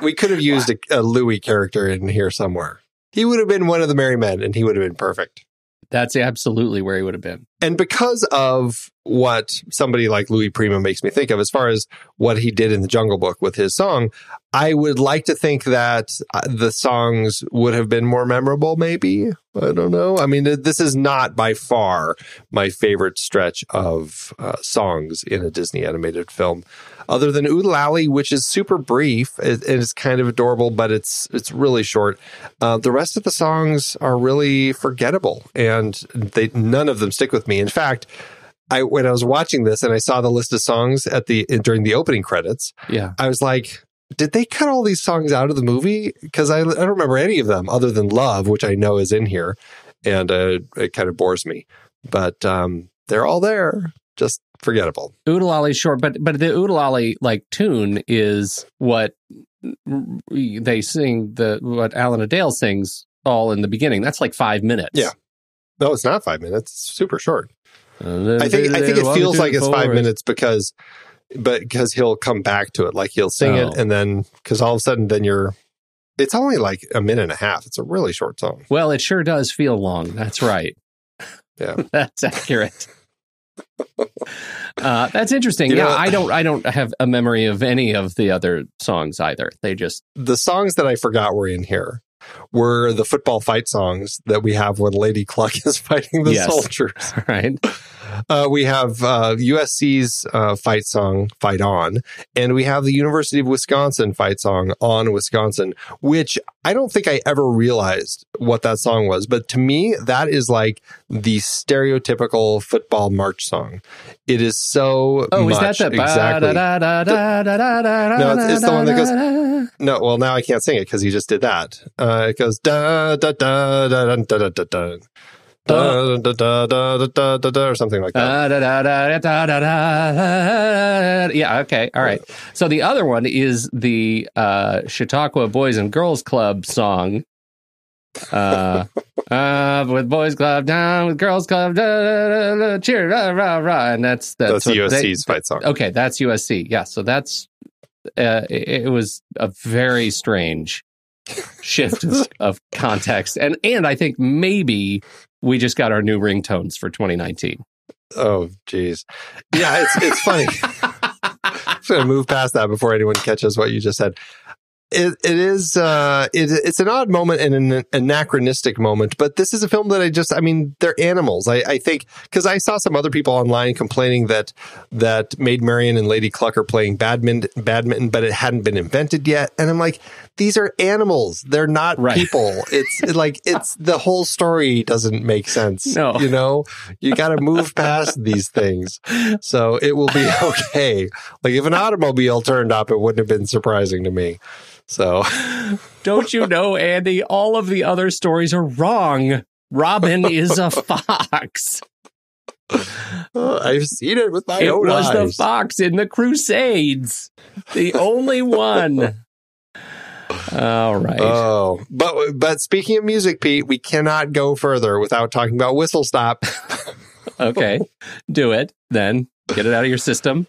We could have used a Louis character in here somewhere. He would have been one of the merry men, and he would have been perfect. That's absolutely where he would have been. And because of what somebody like Louis Prima makes me think of, as far as what he did in The Jungle Book with his song, I would like to think that the songs would have been more memorable, maybe. I don't know. I mean, this is not by far my favorite stretch of songs in a Disney animated film, other than Oodle Alley, which is super brief and it's kind of adorable, but it's really short. The rest of the songs are really forgettable, and none of them stick with me. In fact, when I was watching this and I saw the list of songs during the opening credits, I was like, did they cut all these songs out of the movie? Because I don't remember any of them other than Love, which I know is in here, and it kind of bores me. But they're all there, just forgettable. Oodle Alley, sure, but the Oodle Alley like tune is what they sing, what Alan Adale sings all in the beginning. That's like 5 minutes. Yeah. No, it's not 5 minutes. It's super short. I think it feels like it's 5 minutes because he'll come back to it, like he'll sing it, and then because all of a sudden then it's only like a minute and a half. It's a really short song. Well, it sure does feel long. That's right. Yeah, that's accurate. That's interesting. I don't have a memory of any of the other songs either. The songs that I forgot were in here were the football fight songs that we have when Lady Cluck is fighting the soldiers. Right. We have USC's fight song, Fight On, and we have the University of Wisconsin fight song, On Wisconsin, which I don't think I ever realized what that song was. But to me, that is like the stereotypical football march song. It is so exactly. No, it's the one that goes... No, well, now I can't sing it because he just did that. It goes... da da da da da da da. Or something like that. Yeah, okay, all right. So the other one is the Chautauqua Boys and Girls Club song. Up with Boys Club, down with Girls Club, cheer, rah, rah, rah. And that's USC's fight song. Okay, that's USC. Yeah, so that's... it was a very strange shift of context. And I think maybe... we just got our new ringtones for 2019. Oh, geez. Yeah, it's funny. I'm going to move past that before anyone catches what you just said. It's an odd moment and an anachronistic moment, but this is a film that they're animals. I think, because I saw some other people online complaining that Maid Marian and Lady Cluck are playing badminton, but it hadn't been invented yet. And I'm like, these are animals. They're not people. It's like, the whole story doesn't make sense. No. You know, you got to move past these things. So it will be okay. Like if an automobile turned up, it wouldn't have been surprising to me. So, don't you know, Andy, all of the other stories are wrong. Robin is a fox. I've seen it with my own eyes. It was the fox in the Crusades. The only one. All right. Oh, but speaking of music, Pete, we cannot go further without talking about Whistle Stop. Okay. Do it then. Get it out of your system.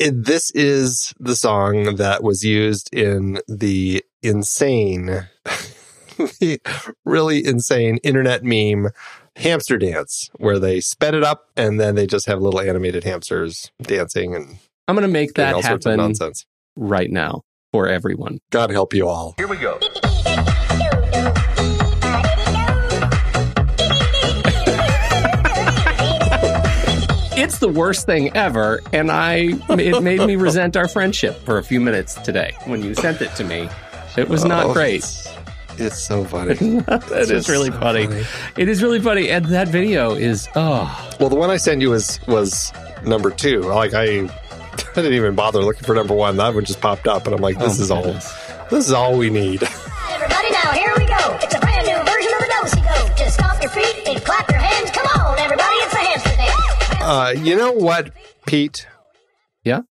This is the song that was used in the insane, really insane internet meme hamster dance where they sped it up and then they just have little animated hamsters dancing. And I'm going to make that happen right now for everyone. God help you all. Here we go. It's the worst thing ever, and it made me resent our friendship for a few minutes today when you sent it to me. It was not great. It's so funny. It is really funny. It is really funny, and that video is Well, the one I sent you was number two. Like I didn't even bother looking for number one. That one just popped up, and I'm like, this is all we need. Everybody, now here we go. It's a brand new version of the do-si-go. Just stomp your feet and clap your hands. Come on, everybody, it's a hamster day. You know what, Pete? Yeah?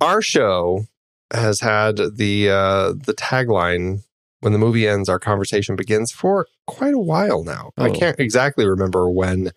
Our show has had the tagline, when the movie ends, our conversation begins, for quite a while now. Oh. I can't exactly remember when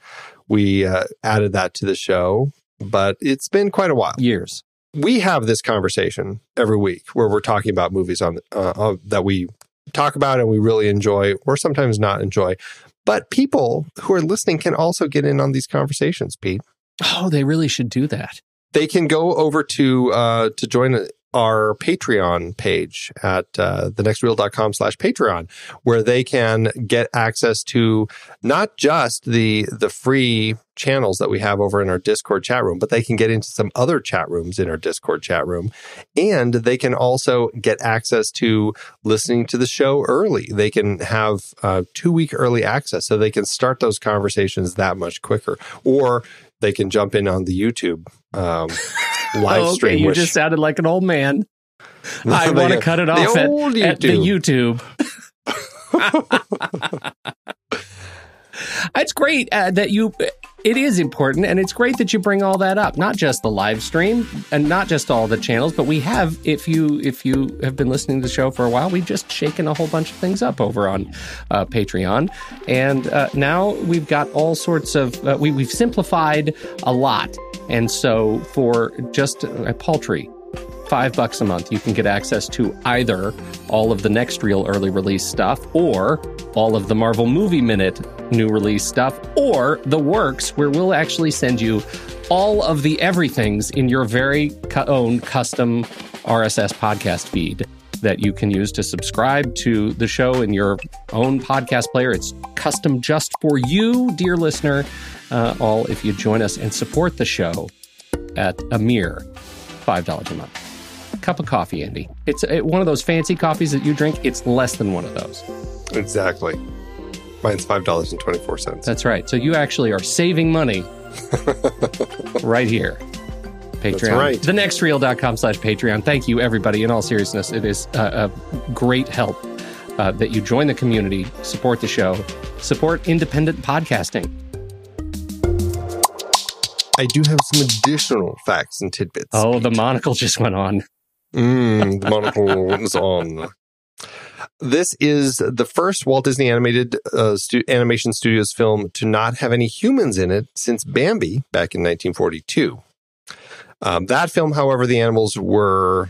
we added that to the show, but it's been quite a while. Years. We have this conversation every week where we're talking about movies that we talk about and we really enjoy or sometimes not enjoy. But people who are listening can also get in on these conversations, Pete. Oh, they really should do that. They can go over to join our Patreon page at thenextreel.com/Patreon, where they can get access to not just the free channels that we have over in our Discord chat room, but they can get into some other chat rooms in our Discord chat room. And they can also get access to listening to the show early. They can have 2-week early access, so they can start those conversations that much quicker. Or they can jump in on the YouTube live stream. Okay, you just sounded like an old man. I want to cut it off at the YouTube. It's great that you... It is important, and it's great that you bring all that up. Not just the live stream, and not just all the channels, but we have, if you have been listening to the show for a while, we've just shaken a whole bunch of things up over on Patreon. And now we've got all sorts of... we've simplified a lot. And so for just a paltry $5 a month, you can get access to either all of the Next Reel early release stuff, or all of the Marvel Movie Minute new release stuff, or The Works, where we'll actually send you all of the everythings in your very own custom RSS podcast feed that you can use to subscribe to the show in your own podcast player. It's custom just for you, dear listener, all if you join us and support the show at a mere $5 a month. Cup of coffee, Andy. It's one of those fancy coffees that you drink. It's less than one of those. Exactly. Mine's $5.24. That's right. So you actually are saving money right here. Patreon. That's right. thenextreel.com/Patreon. Thank you, everybody. In all seriousness, it is a great help that you join the community, support the show, support independent podcasting. I do have some additional facts and tidbits. Oh, the monocle just went on. The monocle was on. This is the first Walt Disney Animation Studios film to not have any humans in it since Bambi back in 1942. That film, however, the animals were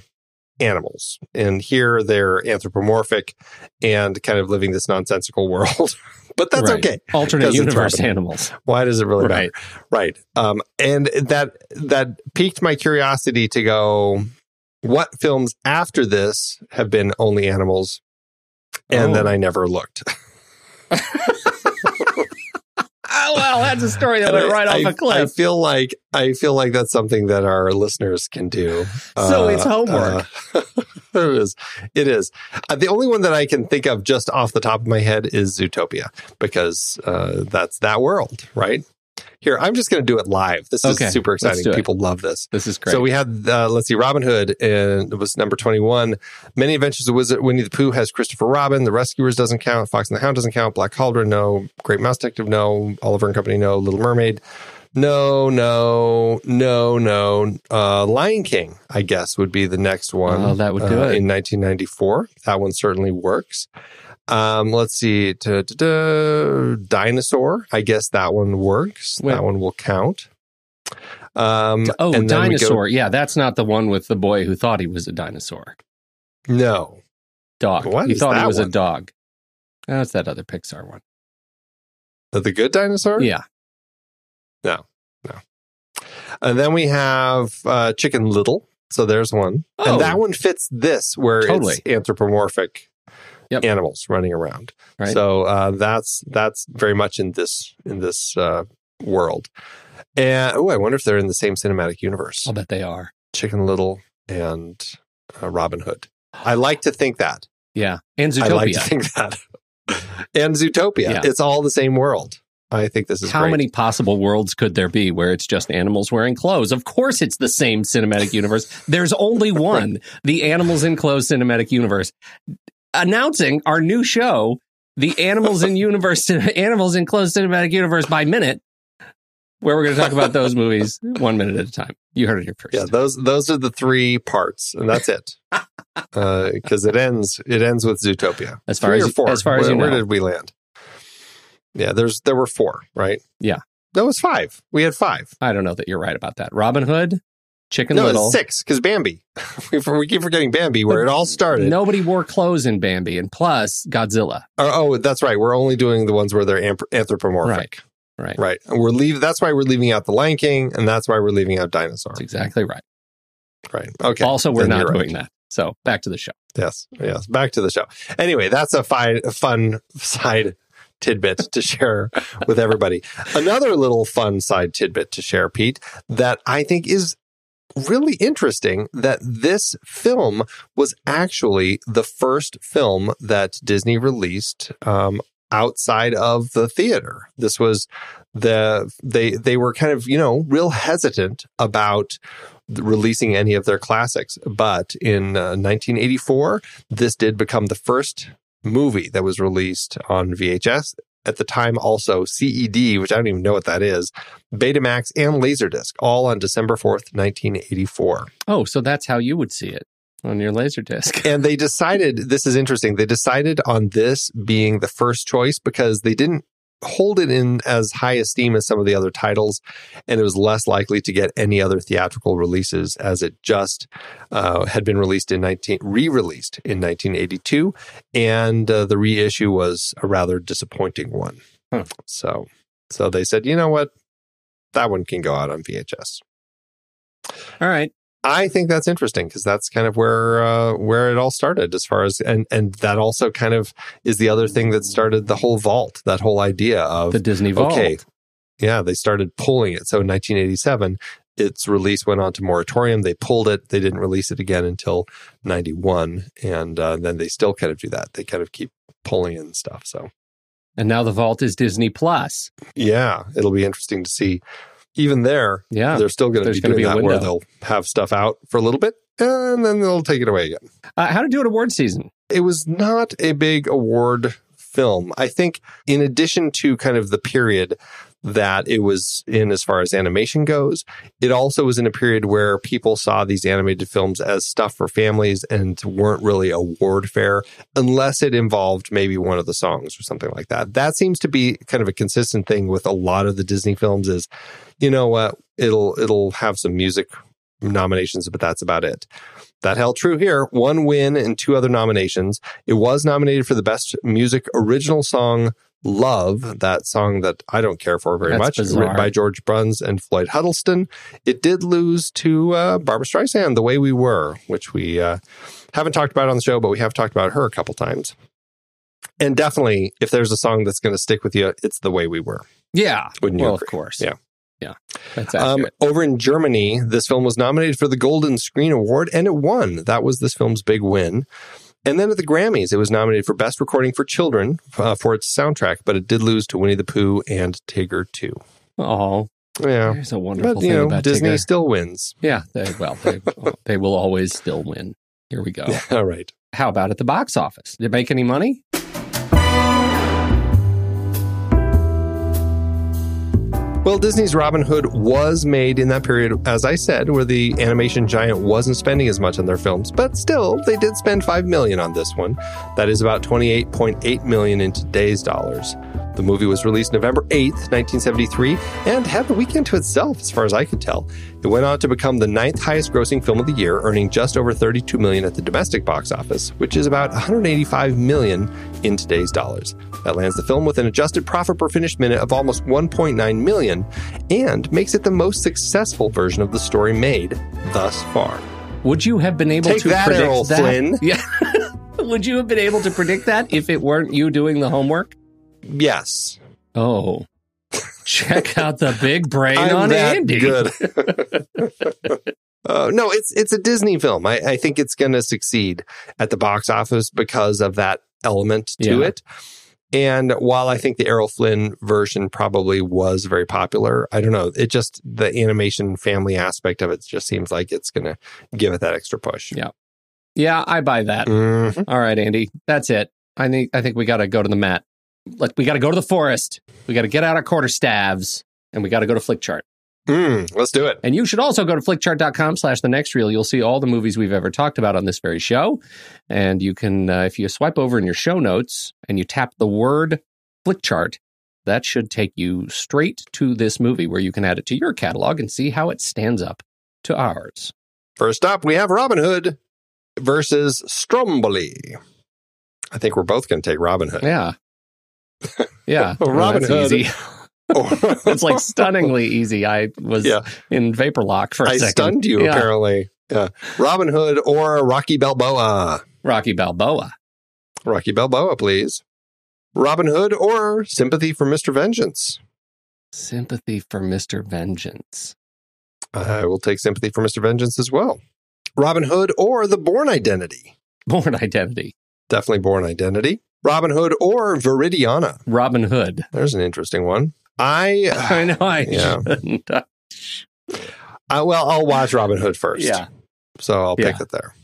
animals. And here they're anthropomorphic and kind of living this nonsensical world. But that's right. Okay. Alternate universe animals. Why does it really matter? Right. And that piqued my curiosity to go, what films after this have been only animals? And then I never looked. Well, that's a story that went right off a cliff. I feel like that's something that our listeners can do. So it's homework. It is. The only one that I can think of just off the top of my head is Zootopia, because that's that world, right? Here, I'm just going to do it live. This is super exciting. People love this. This is great. So we had, Robin Hood, and it was number 21. Many Adventures of Wizard Winnie the Pooh has Christopher Robin. The Rescuers doesn't count. Fox and the Hound doesn't count. Black Cauldron, no. Great Mouse Detective, no. Oliver and Company, no. Little Mermaid, no. Lion King, I guess, would be the next one. Oh, that would do it. In 1994. That one certainly works. Let's see. Dinosaur. I guess that one works. Wait. That one will count. Dinosaur. Yeah, that's not the one with the boy who thought he was a dinosaur. No. Dog. What you thought it was one? A dog. Oh, it's that other Pixar one. The Good Dinosaur? Yeah. No. No. And then we have Chicken Little. So there's one. Oh. And that one fits this where totally. It's anthropomorphic yep. animals running around. Right. So that's very much in this world. And I wonder if they're in the same cinematic universe. I'll bet they are. Chicken Little and Robin Hood. I like to think that. Yeah. And Zootopia. I like to think that. And Zootopia. Yeah. It's all the same world. I think this is How many possible worlds could there be where it's just animals wearing clothes? Of course it's the same cinematic universe. There's only one, the Animals in Clothes Cinematic Universe. Announcing our new show, the Animals in Clothes Cinematic Universe by Minute, where we're going to talk about those movies 1 minute at a time. You heard it here first. Yeah, those are the three parts, and that's it. Because it ends with Zootopia. As far as four. As far as where did we land? Yeah, there were four, right? Yeah, that was five. We had five. I don't know that you're right about that. Robin Hood, Chicken Little, it's six because Bambi. we keep forgetting Bambi, where it all started. Nobody wore clothes in Bambi, and plus Godzilla. Oh, that's right. We're only doing the ones where they're anthropomorphic. Right. And that's why we're leaving out the Lion King, and that's why we're leaving out Dinosaur. That's exactly right. Right. Okay. Also, we're not doing that. So back to the show. Yes. Back to the show. Anyway, that's a fun side tidbit to share with everybody. Another little fun side tidbit to share, Pete, that I think is really interesting, that this film was actually the first film that Disney released outside of the theater. This was they were kind of, real hesitant about releasing any of their classics. But in 1984, this did become the first movie that was released on VHS. At the time, also CED, which I don't even know what that is, Betamax, and Laserdisc, all on December 4th, 1984. Oh, so that's how you would see it, on your Laserdisc. And they decided, this is interesting, they decided on this being the first choice because they didn't hold it in as high esteem as some of the other titles, and it was less likely to get any other theatrical releases, as it just had been re-released in 1982, and the reissue was a rather disappointing one. Huh. So they said, you know what, that one can go out on VHS. All right. I think that's interesting because that's kind of where it all started, as far as and that also kind of is the other thing that started the whole vault, that whole idea of the Disney vault. Okay, yeah, they started pulling it. So in 1987, its release went on to moratorium. They pulled it. They didn't release it again until 91, and then they still kind of do that. They kind of keep pulling in stuff. So, and now the vault is Disney Plus. Yeah, it'll be interesting to see. Even there, yeah, they're still going to be doing that where they'll have stuff out for a little bit, and then they'll take it away again. How to do an award season? It was not a big award film. I think in addition to kind of the period that it was in as far as animation goes, it also was in a period where people saw these animated films as stuff for families and weren't really award fair unless it involved maybe one of the songs or something like that. That seems to be kind of a consistent thing with a lot of the Disney films is, it'll have some music nominations, but that's about it. That held true here. One win and two other nominations. It was nominated for the Best Music Original Song, Love, that song that I don't care for very much, written by George Bruns and Floyd Huddleston. It did lose to Barbra Streisand, The Way We Were, which we haven't talked about on the show, but we have talked about her a couple times. And definitely, if there's a song that's going to stick with you, it's The Way We Were. Yeah. Wouldn't you agree? Of course. Yeah. Yeah, that's accurate. Over in Germany, this film was nominated for the Golden Screen Award, and it won. That was this film's big win. And then at the Grammys, it was nominated for Best Recording for Children for its soundtrack, but it did lose to Winnie the Pooh and Tigger 2. Oh, yeah. There's a wonderful thing about Disney Tigger. Still wins. Yeah, they will always still win. Here we go. All right. How about at the box office? Did it make any money? Well, Disney's Robin Hood was made in that period, as I said, where the animation giant wasn't spending as much on their films, but still, they did spend $5 million on this one. That is about $28.8 million in today's dollars. The The movie was released November 8th, 1973, and had the weekend to itself, as far as I could tell. It went on to become the 9th highest-grossing film of the year, earning just over $32 million at the domestic box office, which is about $185 million in today's dollars. That lands the film with an adjusted profit per finished minute of almost $1.9 million, and makes it the most successful version of the story made thus far. Would you have been able to predict that? Take that, Errol Flynn. Yeah. Would you have been able to predict that if it weren't you doing the homework? Yes. Oh. Check out the big brain on Andy. Good. No, it's a Disney film. I think it's going to succeed at the box office because of that element to it. And while I think the Errol Flynn version probably was very popular, I don't know. It just, the animation family aspect of it just seems like it's going to give it that extra push. Yeah. Yeah, I buy that. Mm-hmm. All right, Andy, that's it. I think we got to go to the mat. Like, we got to go to the forest. We got to get out our quarter staves, and we got to go to Flick Chart. Let's do it. And you should also go to flickchart.com/thenextreel. You'll see all the movies we've ever talked about on this very show. And you can, if you swipe over in your show notes and you tap the word Flick Chart, that should take you straight to this movie where you can add it to your catalog and see how it stands up to ours. First up, we have Robin Hood versus Stromboli. I think we're both going to take Robin Hood. Yeah. Yeah. Robin Hood. Easy. It's like stunningly easy. I was in vapor lock for a second. I stunned you, apparently. Yeah. Robin Hood or Rocky Balboa? Rocky Balboa. Rocky Balboa, please. Robin Hood or Sympathy for Mr. Vengeance? Sympathy for Mr. Vengeance. I will take Sympathy for Mr. Vengeance as well. Robin Hood or The Bourne Identity? Bourne Identity. Definitely Bourne Identity. Robin Hood or Viridiana? Robin Hood. There's an interesting one. I know I shouldn't. Well, I'll watch Robin Hood first. Yeah. So I'll pick it there.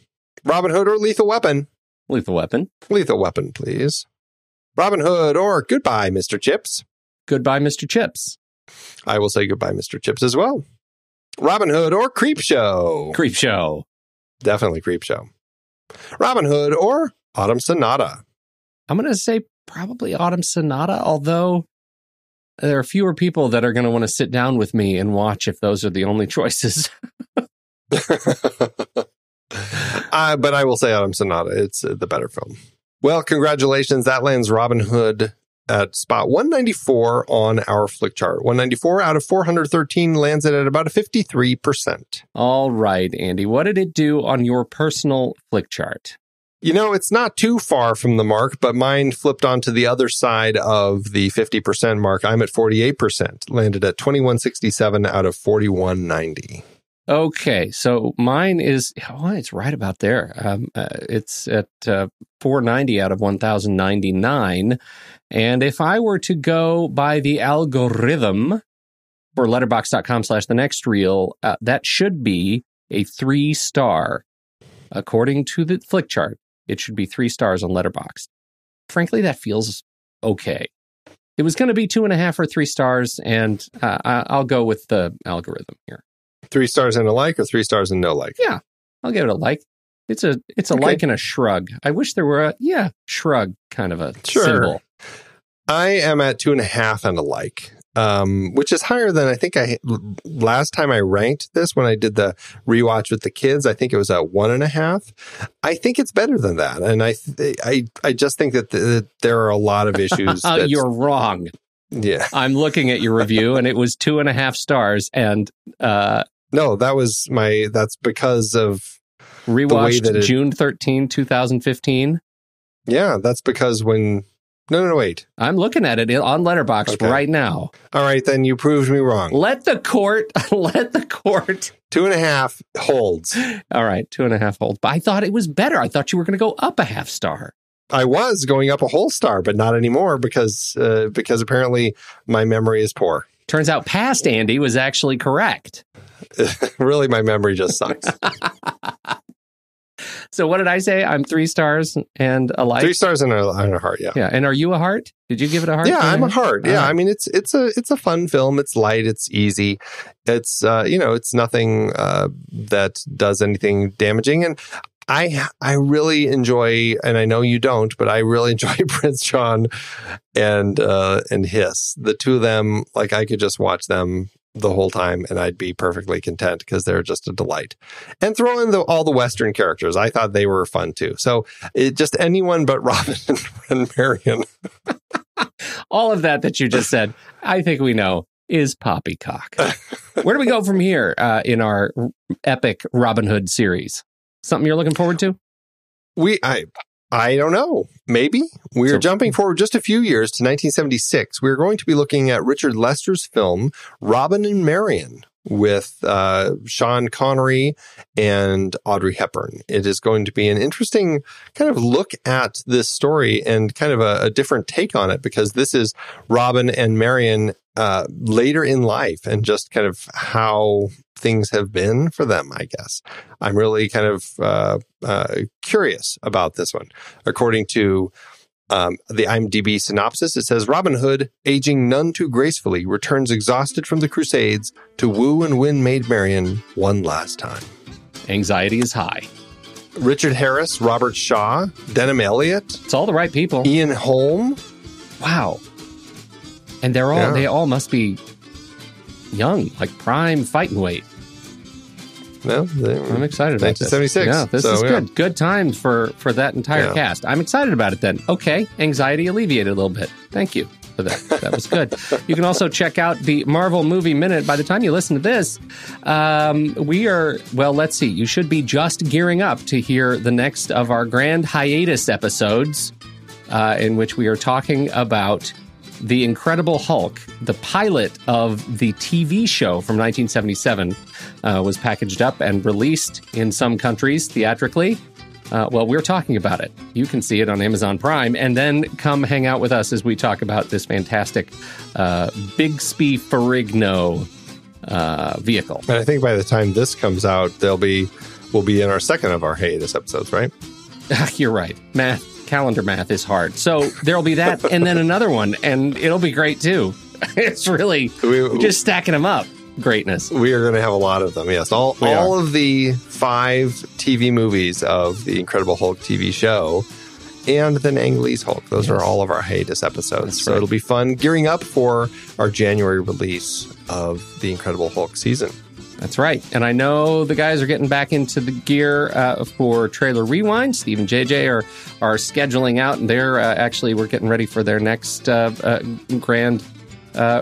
Robin Hood or Lethal Weapon? Lethal Weapon. Lethal Weapon, please. Robin Hood or Goodbye, Mr. Chips? Goodbye, Mr. Chips. I will say Goodbye, Mr. Chips as well. Robin Hood or Creepshow? Creepshow. Definitely Creepshow. Robin Hood or Autumn Sonata? I'm going to say probably Autumn Sonata, although there are fewer people that are going to want to sit down with me and watch if those are the only choices. But I will say Autumn Sonata. It's the better film. Well, congratulations. That lands Robin Hood at spot 194 on our Flick Chart. 194 out of 413 lands it at about a 53%. All right, Andy. What did it do on your personal Flick Chart? You know, it's not too far from the mark, but mine flipped onto the other side of the 50% mark. I'm at 48%, landed at 2167 out of 4190. Okay, so mine is, it's right about there. It's at 490 out of 1099. And if I were to go by the algorithm for letterboxd.com/thenextreel, that should be a 3-star, according to the Flick Chart. It should be 3 stars on Letterboxd. Frankly, that feels okay. It was going to be 2.5 or 3 stars, and I'll go with the algorithm here. 3 stars and a like, or 3 stars and no like? Yeah, I'll give it a like. It's a okay. Like and a shrug. I wish there were a shrug kind of a symbol. I am at 2.5 and a like. Which is higher than I think last time I ranked this when I did the rewatch with the kids. I think it was at 1.5. I think it's better than that. And I just think that there are a lot of issues. You're wrong. Yeah. I'm looking at your review and it was 2.5 stars. And no, that's because of rewatched the way that June 13, 2015. Yeah. That's because when. No, wait. I'm looking at it on Letterboxd right now. All right, then you proved me wrong. Let the court. 2.5 holds. All right, 2.5 holds. But I thought it was better. I thought you were going to go up a half star. I was going up a whole star, but not anymore because apparently my memory is poor. Turns out past Andy was actually correct. Really, my memory just sucks. So what did I say? I'm 3 stars and a like. 3 stars and a heart, yeah. Yeah, and are you a heart? Did you give it a heart? Yeah, I'm a heart. Yeah, I mean it's a fun film. It's light. It's easy. It's it's nothing that does anything damaging. And I really enjoy, and I know you don't, but I really enjoy Prince John and Hiss. The two of them, like, I could just watch them the whole time and I'd be perfectly content because they're just a delight. And throw in all the Western characters. I thought they were fun too. So it just anyone but Robin and Marion. All of that you just said, I think we know is poppycock. Where do we go from here in our epic Robin Hood series? Something you're looking forward to? I don't know. Maybe. We're jumping forward just a few years to 1976. We're going to be looking at Richard Lester's film, Robin and Marion, with Sean Connery and Audrey Hepburn. It is going to be an interesting kind of look at this story and kind of a different take on it, because this is Robin and Marion later in life and just kind of how things have been for them, I guess. I'm really kind of curious about this one. According to the IMDb synopsis, it says, Robin Hood, aging none too gracefully, returns exhausted from the Crusades to woo and win Maid Marian one last time. Anxiety is high. Richard Harris, Robert Shaw, Denham Elliott. It's all the right people. Ian Holm. Wow. And they all must be young, like prime fighting weight. No, I'm excited about this. 1976. Yeah, this is good. Yeah. Good times for that entire cast. I'm excited about it then. Okay, anxiety alleviated a little bit. Thank you for that. That was good. You can also check out the Marvel Movie Minute. By the time you listen to this, let's see. You should be just gearing up to hear the next of our grand hiatus episodes in which we are talking about The Incredible Hulk, the pilot of the TV show from 1977, was packaged up and released in some countries theatrically. We're talking about it. You can see it on Amazon Prime, and then come hang out with us as we talk about this fantastic Bixby Ferrigno vehicle. And I think by the time this comes out, we'll be in our second of our hiatus episodes, right? You're right. Calendar math is hard. So there'll be that and then another one, and it'll be great too. It's really just stacking them up. Greatness. We are going to have a lot of them. Yes. All of the 5 TV movies of the Incredible Hulk TV show and then Ang Lee's Hulk. Those are all of our hiatus episodes. That's so right. It'll be fun gearing up for our January release of the Incredible Hulk season. That's right. And I know the guys are getting back into the gear for Trailer Rewind. Steve and JJ are scheduling out, and they're we're getting ready for their next grand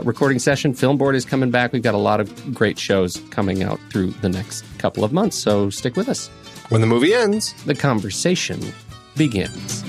recording session. Film Board is coming back. We've got a lot of great shows coming out through the next couple of months, so stick with us. When the movie ends, the conversation begins.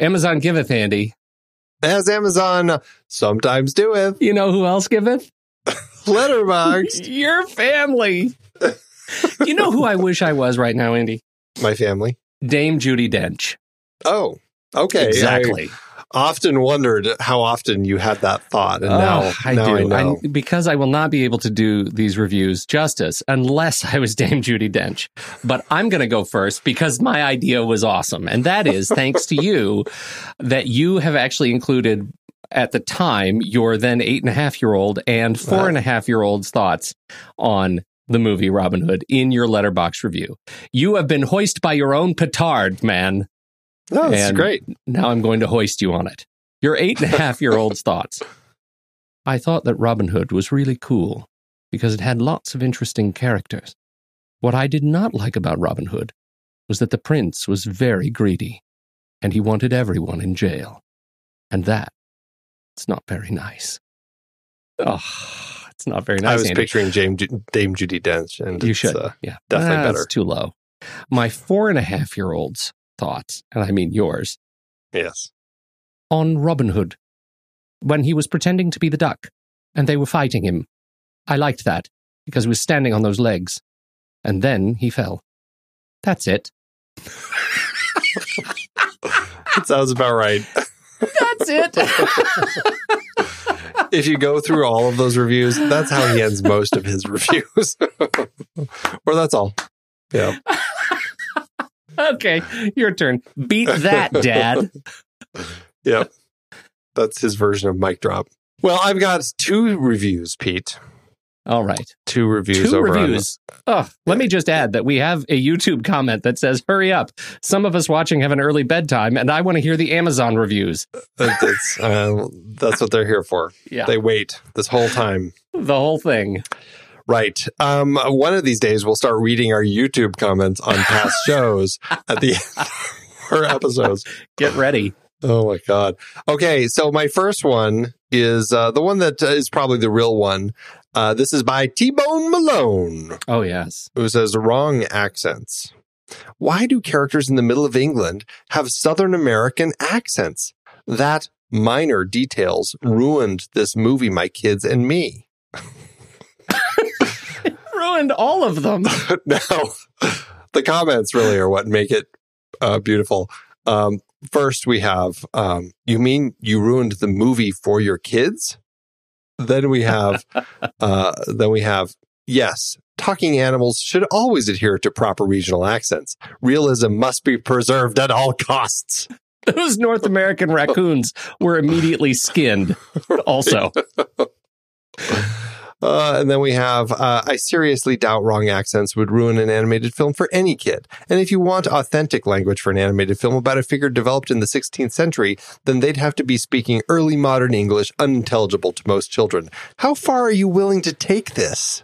Amazon giveth, Andy. As Amazon sometimes doeth. You know who else giveth? Letterboxd. Your family. You know who I wish I was right now, Andy? My family. Dame Judi Dench. Oh, okay. Exactly. I often wondered how often you had that thought, and now I do. I know. Because I will not be able to do these reviews justice unless I was Dame Judi Dench. But I'm going to go first because my idea was awesome, and that is thanks to you that you have actually included at the time your then 8.5-year-old and 4.5-year-old's thoughts on the movie Robin Hood in your Letterboxd review. You have been hoisted by your own petard, man. No, it's great. Now I'm going to hoist you on it. Your 8.5-year-old's thoughts. I thought that Robin Hood was really cool because it had lots of interesting characters. What I did not like about Robin Hood was that the prince was very greedy and he wanted everyone in jail. And it's not very nice. Oh, it's not very nice. I was picturing Dame Judi Dench, and you should. Definitely better. It's too low. My 4.5-year-old's thoughts, and I mean yours. Yes. On Robin Hood, when he was pretending to be the duck, and they were fighting him. I liked that, because he was standing on those legs. And then he fell. That's it. That sounds about right. That's it. If you go through all of those reviews, that's how he ends most of his reviews. Or that's all. Yeah. Okay, your turn. Beat that, Dad. Yep. That's his version of mic drop. Well, I've got two reviews, Pete. All right. Two reviews. Let me just add that we have a YouTube comment that says, hurry up. Some of us watching have an early bedtime, and I want to hear the Amazon reviews. That's what they're here for. Yeah. They wait this whole time. The whole thing. Right. One of these days, we'll start reading our YouTube comments on past shows at the end of our episodes. Get ready. Oh, my God. Okay, so my first one is the one that is probably the real one. This is by T-Bone Malone. Oh, yes. Who says, wrong accents. Why do characters in the middle of England have Southern American accents? That minor details ruined this movie, my kids and me. It ruined all of them. No. The comments really are what make it beautiful. First, we have, you mean you ruined the movie for your kids? Then we have, yes, talking animals should always adhere to proper regional accents. Realism must be preserved at all costs. Those North American raccoons were immediately skinned also. And then we have, I seriously doubt wrong accents would ruin an animated film for any kid. And if you want authentic language for an animated film about a figure developed in the 16th century, then they'd have to be speaking early modern English, unintelligible to most children. How far are you willing to take this?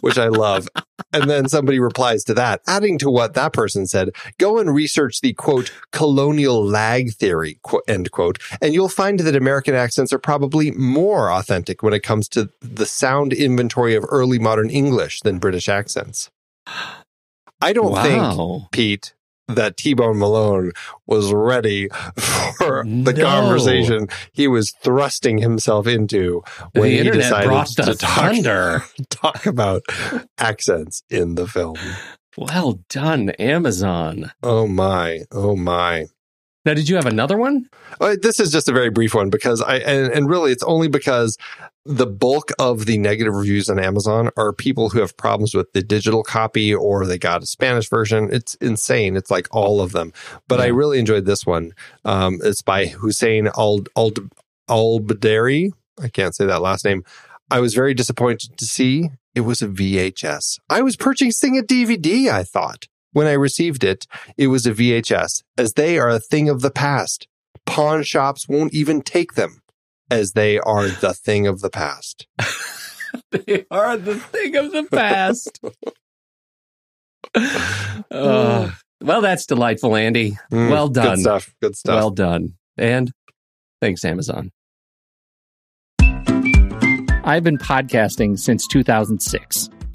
Which I love. And then somebody replies to that, adding to what that person said, go and research the, quote, colonial lag theory, end quote, and you'll find that American accents are probably more authentic when it comes to the sound inventory of early modern English than British accents. I don't think, Pete, that T-Bone Malone was ready for the conversation he was thrusting himself into when he decided to talk about accents in the film. Well done, Amazon. Oh, my. Now, did you have another one? This is just a very brief one because really it's only because the bulk of the negative reviews on Amazon are people who have problems with the digital copy or they got a Spanish version. It's insane. It's like all of them. But I really enjoyed this one. It's by Hussein Albedari. I can't say that last name. I was very disappointed to see it was a VHS. I was purchasing a DVD, I thought. When I received it, it was a VHS, as they are a thing of the past. Pawn shops won't even take them, as they are the thing of the past. They are the thing of the past. Well, that's delightful, Andy. Well done. Good stuff. Well done. And thanks, Amazon. I've been podcasting since 2006.